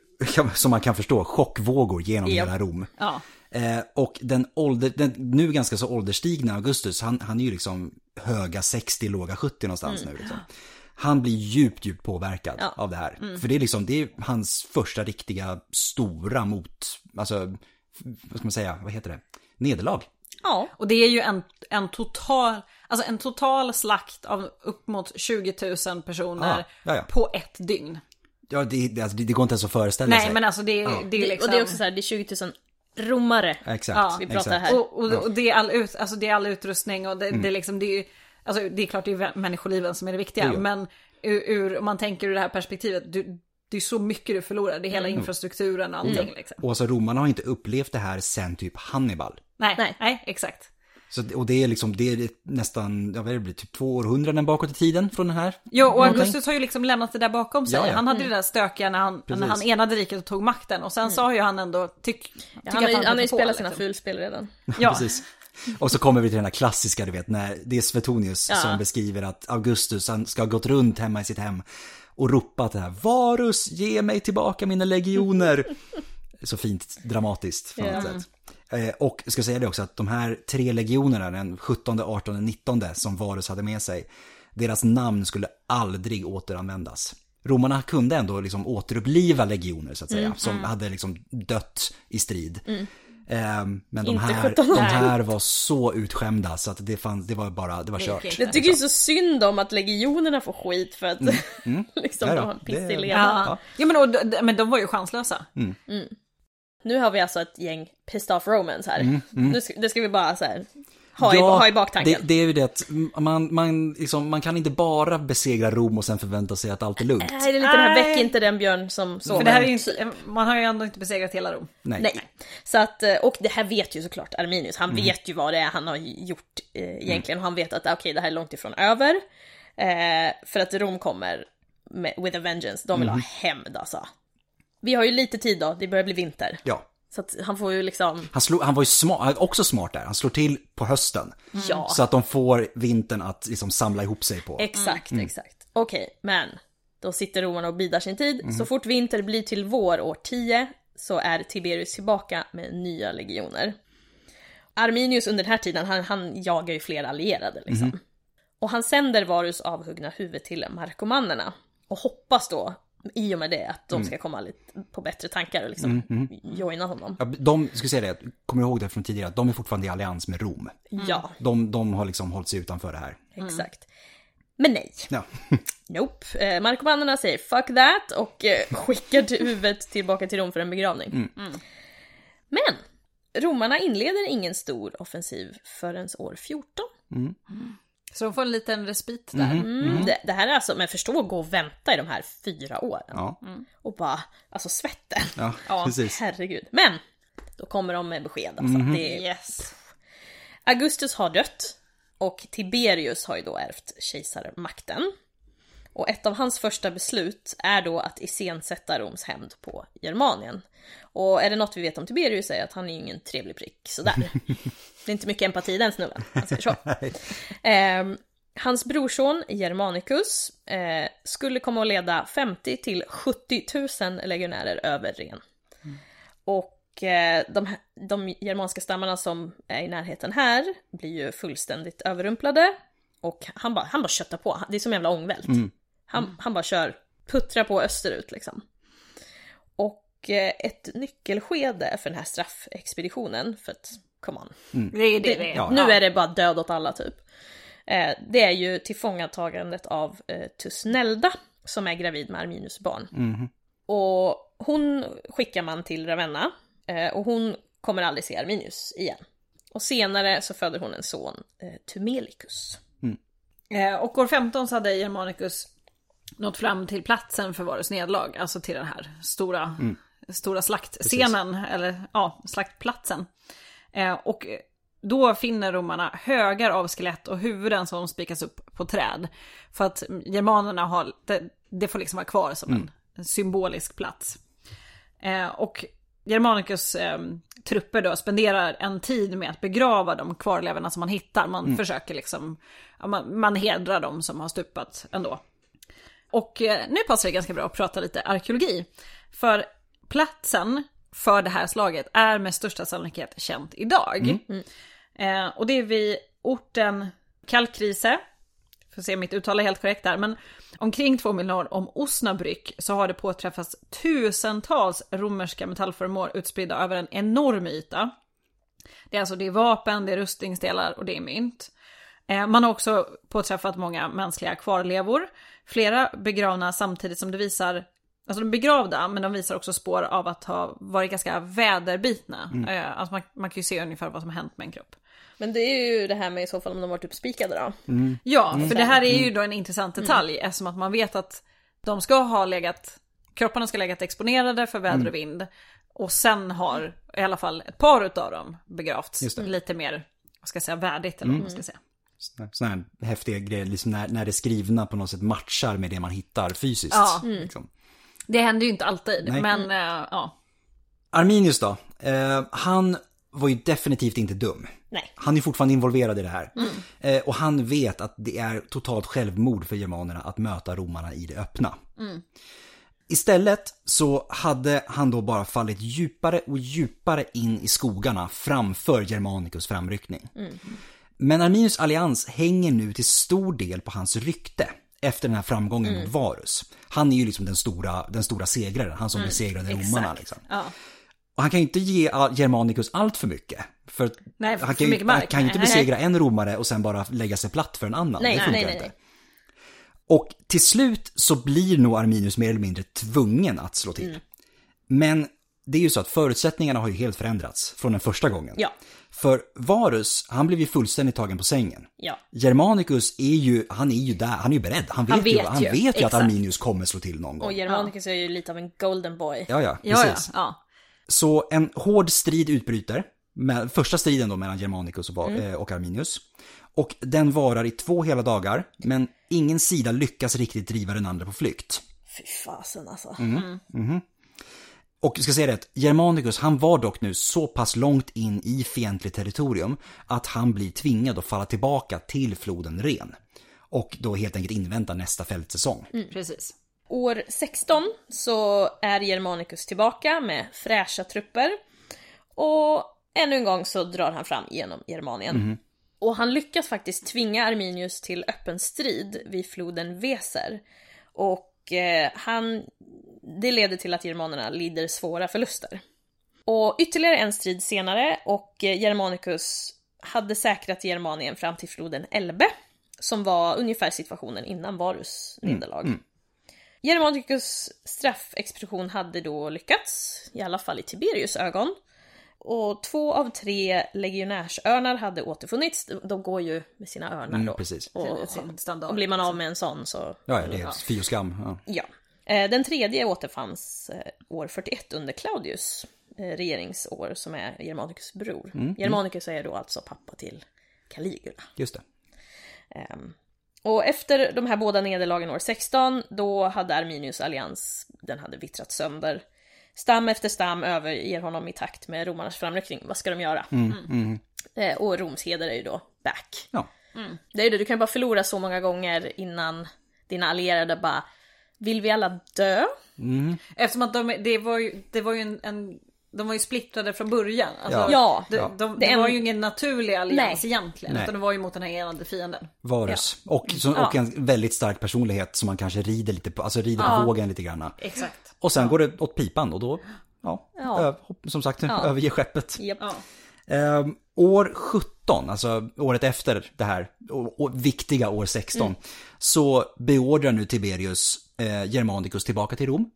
som man kan förstå, chockvågor genom hela Rom. Ja. Och den nu ganska så ålderstigna Augustus, han är ju liksom höga 60, låga 70 någonstans nu liksom. Han blir djupt påverkad av det här. För det är liksom, det är hans första riktiga stora nederlag. Ja, och det är ju en total slakt av upp mot 20 000 personer på ett dygn. Ja, det går inte ens att föreställa sig. Nej, men alltså det är liksom... Och det är också så här, det är 20 000 romare. Exakt. Ja, vi pratar här. Och det är all utrustning och det är liksom, det är ju... Alltså det är klart det är människoliven som är det viktiga, men om man tänker ur det här perspektivet, det är så mycket du förlorar, det är hela infrastrukturen och allting. Liksom. Och alltså romarna har inte upplevt det här sen typ Hannibal. Nej, exakt. Så, och det är liksom, det är nästan, det blir typ 200 år bakåt i tiden från den här. Ja, och Augustus har ju liksom lämnat det där bakom sig. Ja, ja. Han hade det där stökiga när han enade riket och tog makten, och sen sa ju han ändå han har ju spelat sina fulspel redan. Ja, precis. Och så kommer vi till den här klassiska, du vet, när det är Suetonius som beskriver att Augustus, han ska ha gått runt hemma i sitt hem och ropat det här: Varus, ge mig tillbaka mina legioner. Så fint dramatiskt på något sätt. Och jag ska säga det också, att de här 3 legionerna, den 17, 18, 19 som Varus hade med sig, deras namn skulle aldrig återanvändas. Romarna kunde ändå liksom återuppliva legioner, så att säga, som hade liksom dött i strid. Men de här var så utskämda så att det var kört. Jag tycker ju så synd om att legionerna får skit för att liksom de har en piss i leden. Ja, men de var ju chanslösa. Nu har vi alltså ett gäng pissed off romans här. Det ska vi bara så här ha i baktanken. Det är ju det att man kan inte bara besegra Rom och sen förvänta sig att allt är lugnt. Nej, det är lite den här väck inte den björn som sover. För det här är ju inte, man har ju ändå inte besegrat hela Rom. Nej. Så att, och det här vet ju såklart Arminius. Han vet ju vad det är han har gjort egentligen. Han vet att okej, det här är långt ifrån över. För att Rom kommer with a vengeance. De vill ha hämnd alltså. Vi har ju lite tid då, det börjar bli vinter. Ja. Så att han får ju liksom... Han var ju smart där. Han slår till på hösten. Ja. Så att de får vintern att liksom samla ihop sig på. Exakt. Okej, men då sitter romarna och bidar sin tid. Så fort vinter blir till vår år 10 så är Tiberius tillbaka med nya legioner. Arminius under den här tiden, han jagar ju flera allierade liksom. Och han sänder Varus avhuggna huvud till Markomannerna. Och hoppas då i och med det att de ska komma lite på bättre tankar och liksom joina honom. Ja, de, ska säga det, kommer ihåg det från tidigare, att de är fortfarande i allians med Rom. Ja. De har liksom hållit sig utanför det här. Exakt. Men nej. Ja. Nope. Markomannerna säger fuck that och skickar huvudet tillbaka till Rom för en begravning. Men romarna inleder ingen stor offensiv förrän år 14. Så de får en liten respit där. Det här är alltså, men förstå att gå och vänta i de här 4 åren. Ja. Och bara, alltså svetten. Ja, precis. Herregud. Men, då kommer de med besked. Alltså. Augustus har dött. Och Tiberius har ju då ärvt kejsarmakten. Och ett av hans första beslut är då att iscensätta Roms hämnd på Germanien. Och är det något vi vet om Tiberius är att han är ju ingen trevlig prick, sådär. Det är inte mycket empati den snubben, han säger så. Hans brorson Germanicus skulle komma att leda 50 till 70 000 legionärer över Ren. Och de germanska stammarna som är i närheten här blir ju fullständigt överrumplade. Och han bara köttar på. Det är som en jävla ångvält. Han bara puttrar på österut liksom. Och ett nyckelskede för den här straffexpeditionen, för att, come on. Nu är det bara död åt alla typ. Det är ju tillfångatagandet av Tusnelda, som är gravid med Arminius barn. Och hon skickar man till Ravenna, och hon kommer aldrig se Arminius igen. Och senare så föder hon en son, Tumelicus. Och år 15 så hade Germanicus nått fram till platsen för Varus nederlag, alltså till den här stora slaktscenen. Precis. Eller ja, slaktplatsen. Och då finner romarna högar av skelett och huvuden som spikas upp på träd. För att germanerna har, det får liksom vara kvar som en symbolisk plats. Och Germanicus trupper då spenderar en tid med att begrava de kvarlevorna som man hittar. Man försöker liksom, man hedrar dem som har stupat ändå. Och nu passar det ganska bra att prata lite arkeologi. För platsen för det här slaget är med största sannolikhet känt idag. Och det är vid orten Kalkrise. Får se om mitt uttal är helt korrekt där. Men omkring 2 mil norr om Osnabrück så har det påträffats tusentals romerska metallföremål utspridda över en enorm yta. Det är alltså det är vapen, det är rustningsdelar och det är mynt. Man har också påträffat många mänskliga kvarlevor. Flera begravna samtidigt som det visar, alltså de är begravda, men de visar också spår av att ha varit ganska väderbitna. Alltså man kan ju se ungefär vad som har hänt med en kropp. Men det är ju det här med i så fall om de varit uppspikade då. Ja, för det här är ju då en intressant detalj, eftersom att man vet att de ska ha legat, kropparna ska ha legat exponerade för väder och vind, och sen har i alla fall ett par utav dem begravts lite mer, vad ska jag säga, värdigt eller vad man ska säga. Sådana här häftiga grejer, liksom när det skrivna på något sätt matchar med det man hittar fysiskt. Ja. Liksom. Det händer ju inte alltid. Nej. Men ja. Arminius då, han var ju definitivt inte dum. Nej. Han är fortfarande involverad i det här. Och han vet att det är totalt självmord för germanerna att möta romarna i det öppna. Istället så hade han då bara fallit djupare och djupare in i skogarna framför Germanicus framryckning. Men Arminius allians hänger nu till stor del på hans rykte efter den här framgången mot Varus. Han är ju liksom den stora segraren, han som besegrade romarna liksom. Ja. Och han kan ju inte ge Germanicus allt för mycket. För nej, han kan ju inte besegra en romare och sen bara lägga sig platt för en annan. Nej, det funkar inte. Och till slut så blir nog Arminius mer eller mindre tvungen att slå till. Men det är ju så att förutsättningarna har ju helt förändrats från den första gången. Ja. För Varus, han blev ju fullständigt tagen på sängen. Ja. Germanicus är ju där, han är ju beredd. Han vet ju att Arminius kommer slå till någon gång. Och Germanicus är ju lite av en golden boy. Ja, precis. Ja. Så en hård strid utbryter, första striden då mellan Germanicus och Arminius. Och den varar i 2 hela dagar, men ingen sida lyckas riktigt driva den andra på flykt. Fy fasen alltså. Och jag ska säga det, Germanicus, han var dock nu så pass långt in i fientligt territorium att han blir tvingad att falla tillbaka till floden Ren. Och då helt enkelt invänta nästa fältsäsong. Precis. År 16 så är Germanicus tillbaka med fräscha trupper. Och ännu en gång så drar han fram genom Germanien. Och han lyckas faktiskt tvinga Arminius till öppen strid vid floden Weser. Och det leder till att germanerna lider svåra förluster. Och ytterligare en strid senare, och Germanicus hade säkrat Germanien fram till floden Elbe, som var ungefär situationen innan Varus nederlag. Germanicus straffexpedition hade då lyckats, i alla fall i Tiberius ögon. Och 2 av 3 legionärsörnar hade återfunnits. De går ju med sina örnar då. Precis. Och blir man av med en sån så... Ja, det är fy och skam. Ja. Den tredje återfanns år 41 under Claudius regeringsår, som är Germanicus bror. Germanicus är då alltså pappa till Caligula. Just det. Och efter de här båda nederlagen år 16, då hade Arminius allians, den hade vittrat sönder. Stam efter stam överger honom i takt med romarnas framryckning. Vad ska de göra? Och Roms heder är ju då back. Ja. Det är ju det, du kan bara förlora så många gånger innan dina allierade bara, vill vi alla dö? Eftersom att de var ju splittrade från början. Alltså, ja. Det var ju ingen naturlig allians egentligen, utan det var ju mot den här enade fienden. Varus. Ja. Och en väldigt stark personlighet som man kanske rider lite på, alltså rider på vågen lite grann. Exakt. Och sen går det åt pipan och då, som sagt, överger skeppet. Yep. Ja. År 17, alltså året efter det här viktiga år 16, så beordrar nu Tiberius Germanicus tillbaka till Rom.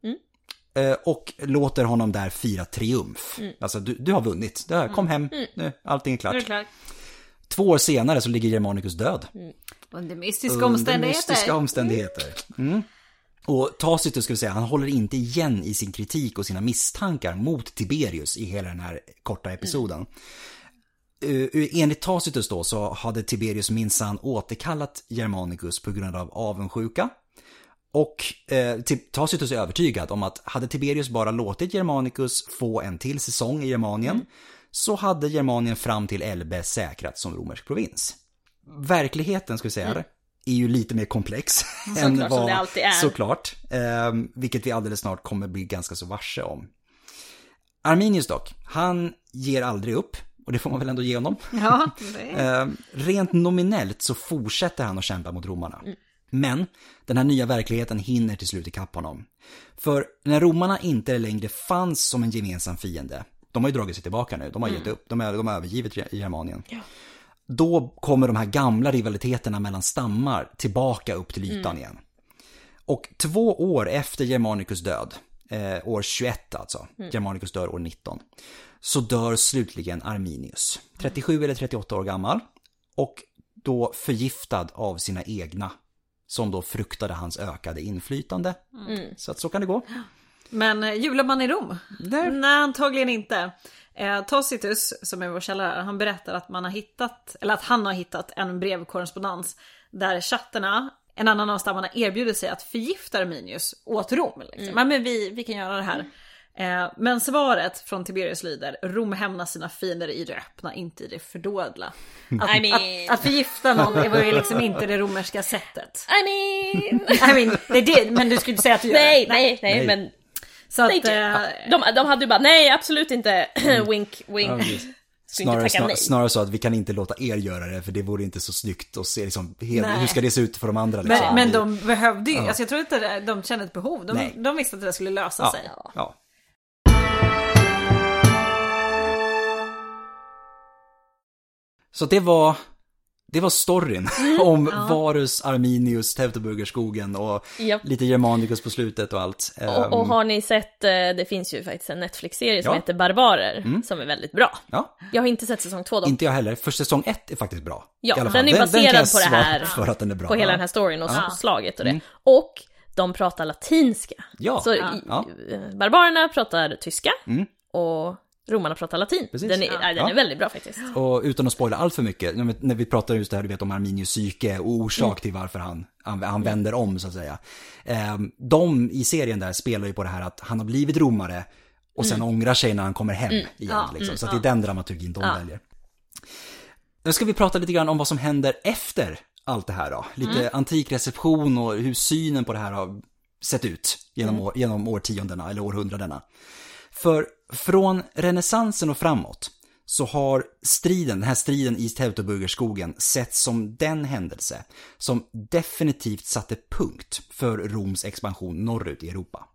Och låter honom där fira triumf. Alltså du har vunnit. Kom hem. Nu, allting är klart. 2 år senare så ligger Germanicus död. Mm. Under mystiska omständigheter. Mm. Och Tacitus skulle säga, han håller inte igen i sin kritik och sina misstankar mot Tiberius i hela den här korta episoden. Mm. Enligt Tacitus då så hade Tiberius minsann återkallat Germanicus på grund av avundsjuka. Och Tacitus är övertygad om att hade Tiberius bara låtit Germanicus få en till säsong i Germanien, så hade Germanien fram till Elbe säkrats som romersk provins. Verkligheten skulle jag säga är ju lite mer komplex än klart, vad det alltid är. Såklart, vilket vi alldeles snart kommer bli ganska så varse om. Arminius dock, han ger aldrig upp. Och det får man väl ändå ge honom. Ja, rent nominellt så fortsätter han att kämpa mot romarna. Men den här nya verkligheten hinner till slut ikapp honom. För när romarna inte längre fanns som en gemensam fiende, de har ju dragit sig tillbaka nu, de har gett upp, de har övergivit Germanien. Ja. Då kommer de här gamla rivaliteterna mellan stammar tillbaka upp till ytan igen. Och 2 år efter Germanicus död, år 21 alltså, Germanicus dör år 19, så dör slutligen Arminius, 37 eller 38 år gammal, och då förgiftad av sina egna, som då fruktade hans ökade inflytande. Mm. Så att så kan det gå. Men jular man i Rom? Där. Nej, antagligen inte. Tacitus, som är vår källa, han berättar att man har hittat, eller att han har hittat en brevkorrespondens där chatterna, en annan av stammarna, erbjuder sig att förgifta Arminius åt Rom. Liksom. Mm. Men vi kan göra det här. Men svaret från Tiberius lyder: Rom hämnar sina fiender i det öppna, inte i det fördolda. Att förgifta någon var ju liksom inte det romerska sättet. Det did, men du skulle inte säga att du gör det. Nej. Men så att, de hade ju bara, nej, absolut inte. Wink, wink. Okay. Snarare så att vi kan inte låta göra det, för det vore inte så snyggt att se liksom, hur ska det se ut för de andra liksom. Men de behövde ju, alltså jag tror inte de kände ett behov, de visste att det skulle lösa sig. Ja. Så det var storyn om Varus, Arminius, Teutoburgerskogen och lite Germanicus på slutet och allt. Och har ni sett, det finns ju faktiskt en Netflix-serie som heter Barbarer, som är väldigt bra. Ja. Jag har inte sett säsong 2 då. Inte jag heller. För säsong 1 är faktiskt bra. Ja, den är baserad på det här, för att den är bra. På hela den här storyn och slaget och det. Och de pratar latinska. Ja. Så barbarerna pratar tyska och romarna pratar latin. Precis. Den är väldigt bra faktiskt. Och utan att spoila allt för mycket, när vi pratar just det här, du vet, om Arminius psyke och orsak till varför han vänder om så att säga. De i serien där spelar ju på det här att han har blivit romare och sen ångrar sig när han kommer hem igen. Liksom. Så att det är den dramaturgin de väljer. Nu ska vi prata lite grann om vad som händer efter allt det här då. Lite antikreception och hur synen på det här har sett ut genom årtiondena eller århundradena. För från renässansen och framåt så har den här striden i Teutoburgerskogen setts som den händelse som definitivt satte punkt för Roms expansion norrut i Europa.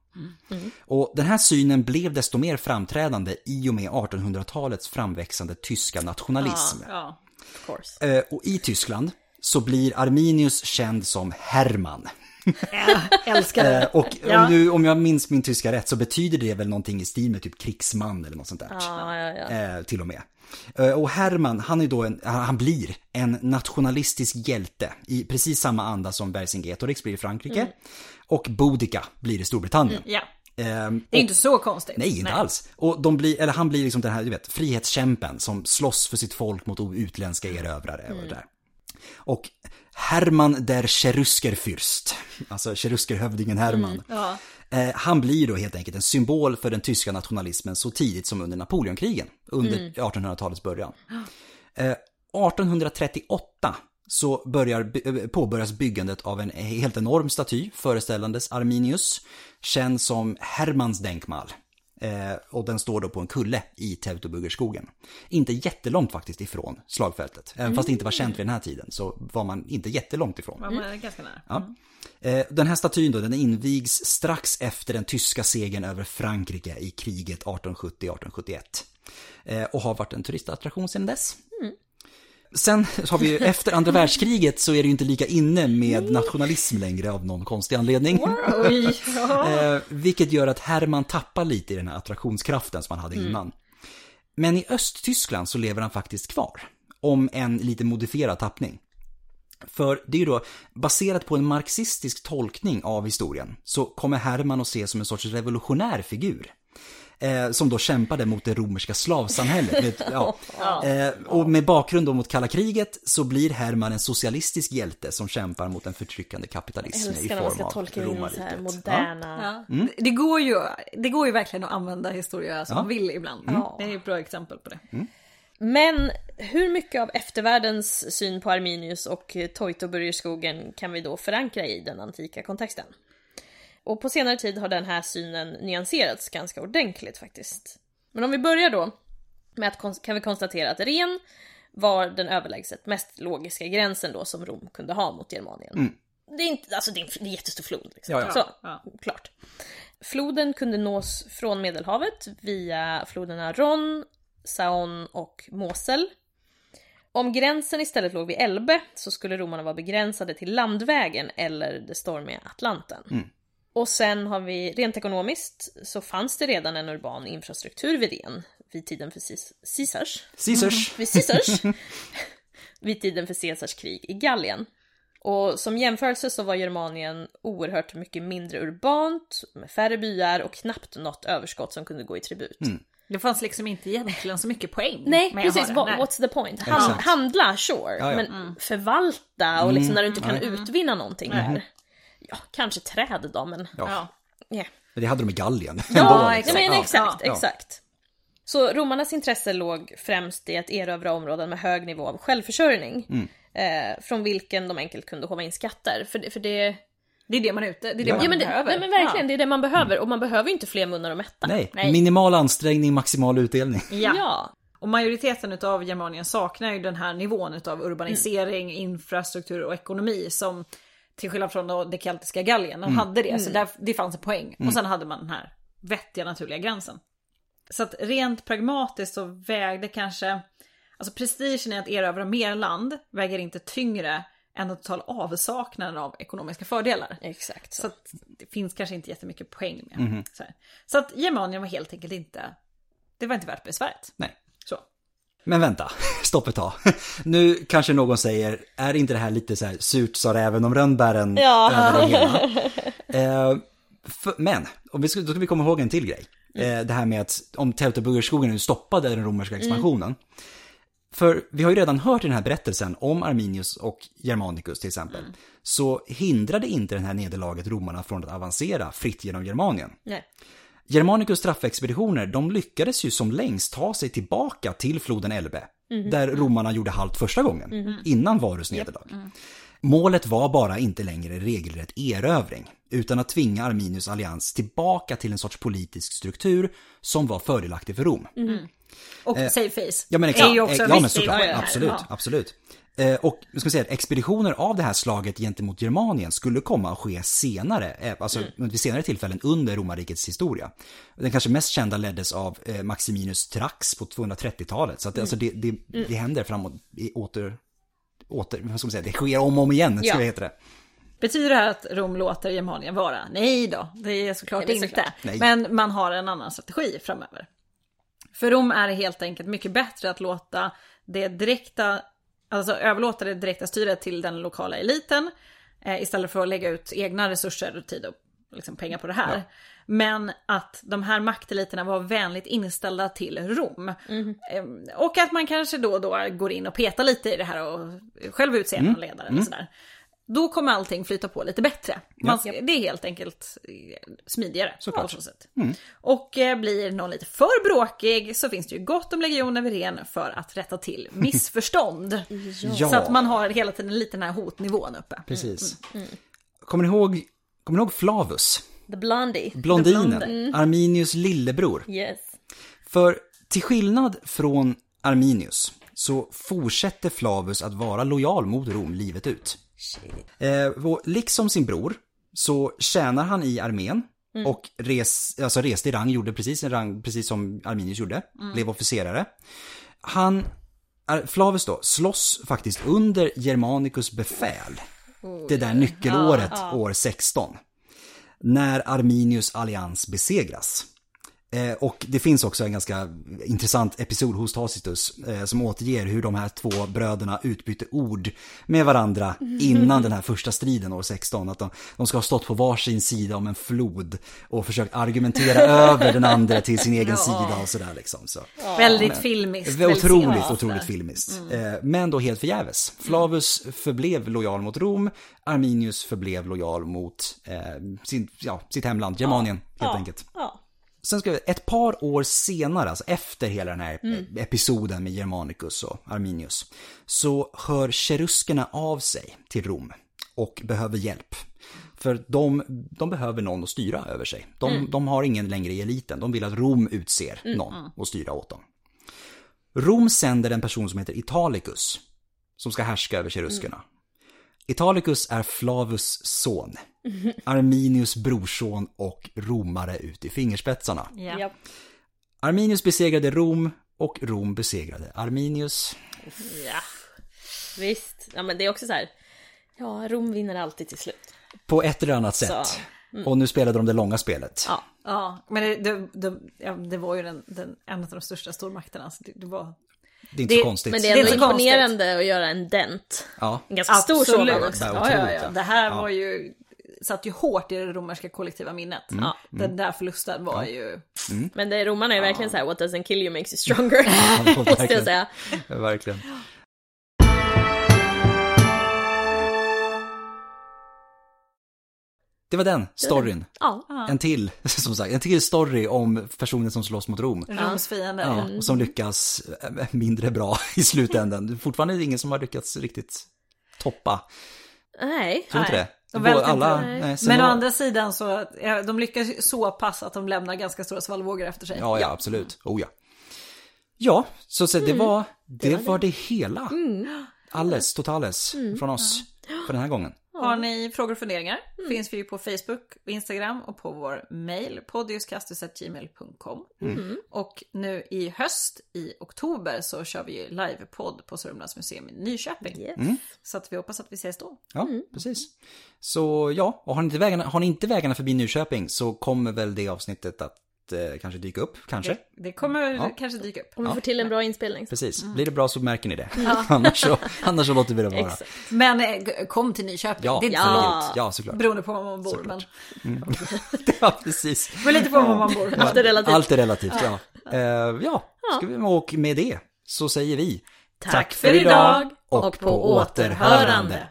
Och den här synen blev desto mer framträdande i och med 1800-talets framväxande tyska nationalism. Of course. Och i Tyskland så blir Arminius känd som Hermann. Älskar det. Och om jag minns min tyska rätt så betyder det väl någonting i stil med typ krigsman eller något sånt där. Till och med. Och Hermann, han blir en nationalistisk hjälte i precis samma anda som Vercingetorix blir i Frankrike och Boudica blir i Storbritannien. Det är inte så konstigt. Nej, inte alls. Och han blir liksom den här, du vet, frihetskämpen som slåss för sitt folk mot utländska erövrare och där. Och Hermann der Cheruskerfürst, alltså Cheruskerhövdingen Hermann, han blir då helt enkelt en symbol för den tyska nationalismen så tidigt som under Napoleonkrigen, under 1800-talets början. 1838 så påbörjas byggandet av en helt enorm staty föreställandes Arminius, känd som Hermanns Denkmal. Och den står då på en kulle i Teutoburgerskogen. Inte jättelångt faktiskt ifrån slagfältet. Även fast det inte var känt vid den här tiden så var man inte jättelångt ifrån. Man var ganska nära. Den här statyn då, den invigs strax efter den tyska segern över Frankrike i kriget 1870-1871. Och har varit en turistattraktion sedan dess. Sen har vi ju efter andra världskriget så är det ju inte lika inne med nationalism längre av någon konstig anledning. Vilket gör att Hermann tappar lite i den här attraktionskraften som han hade innan. Men i Östtyskland så lever han faktiskt kvar. om en lite modifierad tappning. För det är ju då baserat på en marxistisk tolkning av historien så kommer Hermann att ses som en sorts revolutionär figur. Som då kämpade mot det romerska slavsamhället. Ja. Och med bakgrund då mot kalla kriget så blir Hermann en socialistisk hjälte som kämpar mot en förtryckande kapitalism i form av romarriket. Moderna... Ja. Mm. Det går ju verkligen att använda historia som man vill ibland. Mm. Det är ett bra exempel på det. Mm. Men hur mycket av eftervärldens syn på Arminius och Teutoburgerskogen kan vi då förankra i den antika kontexten? Och på senare tid har den här synen nyanserats ganska ordentligt faktiskt. Men om vi börjar då med att kan vi konstatera att Ren var den överlägset mest logiska gränsen då som Rom kunde ha mot Germanien. Mm. Det är en jättestor flod. Liksom. Ja, ja. Så, klart. Floden kunde nås från Medelhavet via floderna Ron, Saon och Mosel. Om gränsen istället låg vid Elbe så skulle romarna vara begränsade till landvägen eller det stormiga Atlanten. Mm. Och sen har vi rent ekonomiskt så fanns det redan en urban infrastruktur vid Ren vid tiden för Caesars krig i Gallien. Och som jämförelse så var Germanien oerhört mycket mindre urbant med färre byar och knappt något överskott som kunde gå i tribut. Mm. Det fanns liksom inte egentligen så mycket poäng. Nej, precis. What's the point? Handla, sure. Ja. Men förvalta och liksom när du inte kan utvinna någonting där. Ja, kanske träd då, men... Ja. Yeah. Men det hade de i Gallien. Ja, exakt. Så romarnas intresse låg främst i att erövra områden med hög nivå av självförsörjning. Mm. Från vilken de enkelt kunde hålla in skatter. För det är det man är ute. Det är det man behöver. Nej, men verkligen, det är det man behöver. Och man behöver inte fler munnar att mätta. Nej. Minimal ansträngning, maximal utdelning. Ja. Och majoriteten av Germanien saknar ju den här nivån av urbanisering, infrastruktur och ekonomi som... Till skillnad från det keltiska Gallien. De hade det, så där, det fanns en poäng. Och sen hade man den här vettiga, naturliga gränsen. Så att rent pragmatiskt så vägde kanske... Alltså prestigen i att erövra mer land väger inte tyngre än den totala avsaknaden av ekonomiska fördelar. Exakt. Så att det finns kanske inte jättemycket poäng med. Mm. Så att Germanien var helt enkelt inte... Det var inte värt besväret. Nej. Så. Men vänta, stopp ett tag. Nu kanske någon säger, är inte det här lite så här surt sa räven om rönnbären? Ja. Men då ska vi komma ihåg en till grej. Det här med att om Teutoburgerskogen nu stoppade den romerska expansionen. Mm. För vi har ju redan hört i den här berättelsen om Arminius och Germanicus till exempel. Mm. Så hindrade inte den här nederlaget romarna från att avancera fritt genom Germanien. Nej. Germanicus straffexpeditioner, de lyckades ju som längst ta sig tillbaka till floden Elbe, där romarna gjorde halt första gången, innan Varus nederlag. Mm. Målet var bara inte längre regelrätt erövring, utan att tvinga Arminius allians tillbaka till en sorts politisk struktur som var fördelaktig för Rom. Mm. Och save face. Ja, men exakt. Är ju också ja, men såklart, ja, absolut. Och ska man säga, expeditioner av det här slaget gentemot Germanien skulle komma att ske senare, alltså vid senare tillfällen under romarrikets historia. Den kanske mest kända leddes av Maximinus Thrax på 230-talet, så att, alltså, det händer framåt, vad ska man säga, det sker om och om igen, ska jag heta det. Betyder det här att Rom låter Germanien vara? Nej då, det är såklart inte. Nej. Men man har en annan strategi framöver. För Rom är helt enkelt mycket bättre att låta det direkta... Alltså överlåta det direkta styret till den lokala eliten istället för att lägga ut egna resurser och tid och liksom pengar på det här. Ja. Men att de här makteliterna var vänligt inställda till Rom. Mm. Och att man kanske då går in och petar lite i det här och själv utser en ledare och sådär. Då kommer allting flyta på lite bättre. Det är helt enkelt smidigare. Såklart. Och blir någon lite för bråkig så finns det ju gott om legioner vid Ren för att rätta till missförstånd. Så att man har hela tiden lite den här hotnivån uppe. Precis. Kommer ni ihåg Flavus? The Blondie. Blondinen. Arminius lillebror. Yes. För till skillnad från Arminius så fortsätter Flavus att vara lojal mot Rom livet ut. Liksom sin bror så tjänar han i armén och reste i rang, gjorde precis en rang precis som Arminius gjorde, blev officerare. Flavus då slåss faktiskt under Germanicus befäl det där nyckelåret år 16 när Arminius allians besegras. Och det finns också en ganska intressant episod hos Tacitus som återger hur de här två bröderna utbytte ord med varandra innan den här första striden år 16. Att de ska ha stått på varsin sida om en flod och försökt argumentera över den andra till sin egen sida och sådär liksom. Så. Ja. Väldigt filmiskt. Otroligt filmiskt. Mm. Men då helt förgäves. Flavus förblev lojal mot Rom. Arminius förblev lojal mot sitt hemland, Germanien helt enkelt. Ja. Sen ska vi, ett par år senare, alltså efter hela den här episoden med Germanicus och Arminius, så hör cheruskerna av sig till Rom och behöver hjälp. För de behöver någon att styra över sig. De har ingen längre i eliten. De vill att Rom utser någon att styra åt dem. Rom sänder en person som heter Italicus som ska härska över cheruskerna. Italicus är Flavus son, Arminius brorson och romare ut i fingerspetsarna. Yep. Arminius besegrade Rom och Rom besegrade Arminius. Ja, visst. Ja, men det är också så här, Rom vinner alltid till slut. På ett eller annat sätt. Mm. Och nu spelade de det långa spelet. Ja, men det var ju en av de största stormakterna. Det var... Det är inte så konstigt. Men det är ändå imponerande konstigt att göra en dent. Ja. En ganska stor sådan också. Ja. Det här var ju, satt ju hårt i det romerska kollektiva minnet. Mm. Ja. Den där förlusten var ju... Mm. Men det romarna är verkligen så här, what doesn't kill you makes you stronger. Ja, verkligen. Säga. Verkligen. Det var den storyn. Ja. En till, som sagt. En till story om personen som slåss mot Rom. Roms fiende. Ja, och som lyckas mindre bra i slutändan. Fortfarande är det ingen som har lyckats riktigt toppa. Nej. Tror inte det. Men å andra sidan så de lyckas så pass att de lämnar ganska stora svallvågor efter sig. Ja, absolut. Ja, så det var det hela. Alles, totales från oss för den här gången. Har ni frågor och funderingar finns vi ju på Facebook, Instagram och på vår mejl podiuscastus@gmail.com. Och nu i höst, i oktober, så kör vi livepodd på Sörmlands museum i Nyköping. Yes. Så att vi hoppas att vi ses då. Ja, precis. Så och har ni inte vägarna förbi Nyköping så kommer väl det avsnittet att kanske dyka upp, kanske. Det kommer kanske dyka upp. Om vi får till en bra inspelning. Precis, blir det bra så märker ni det. Annars så låter vi det vara. Men kom till Nyköping. Ja, det är såklart. Beroende på var man bor. Men... precis. Men lite på var man bor. Allt är relativt. Ska vi och med det så säger vi tack för idag och på återhörande.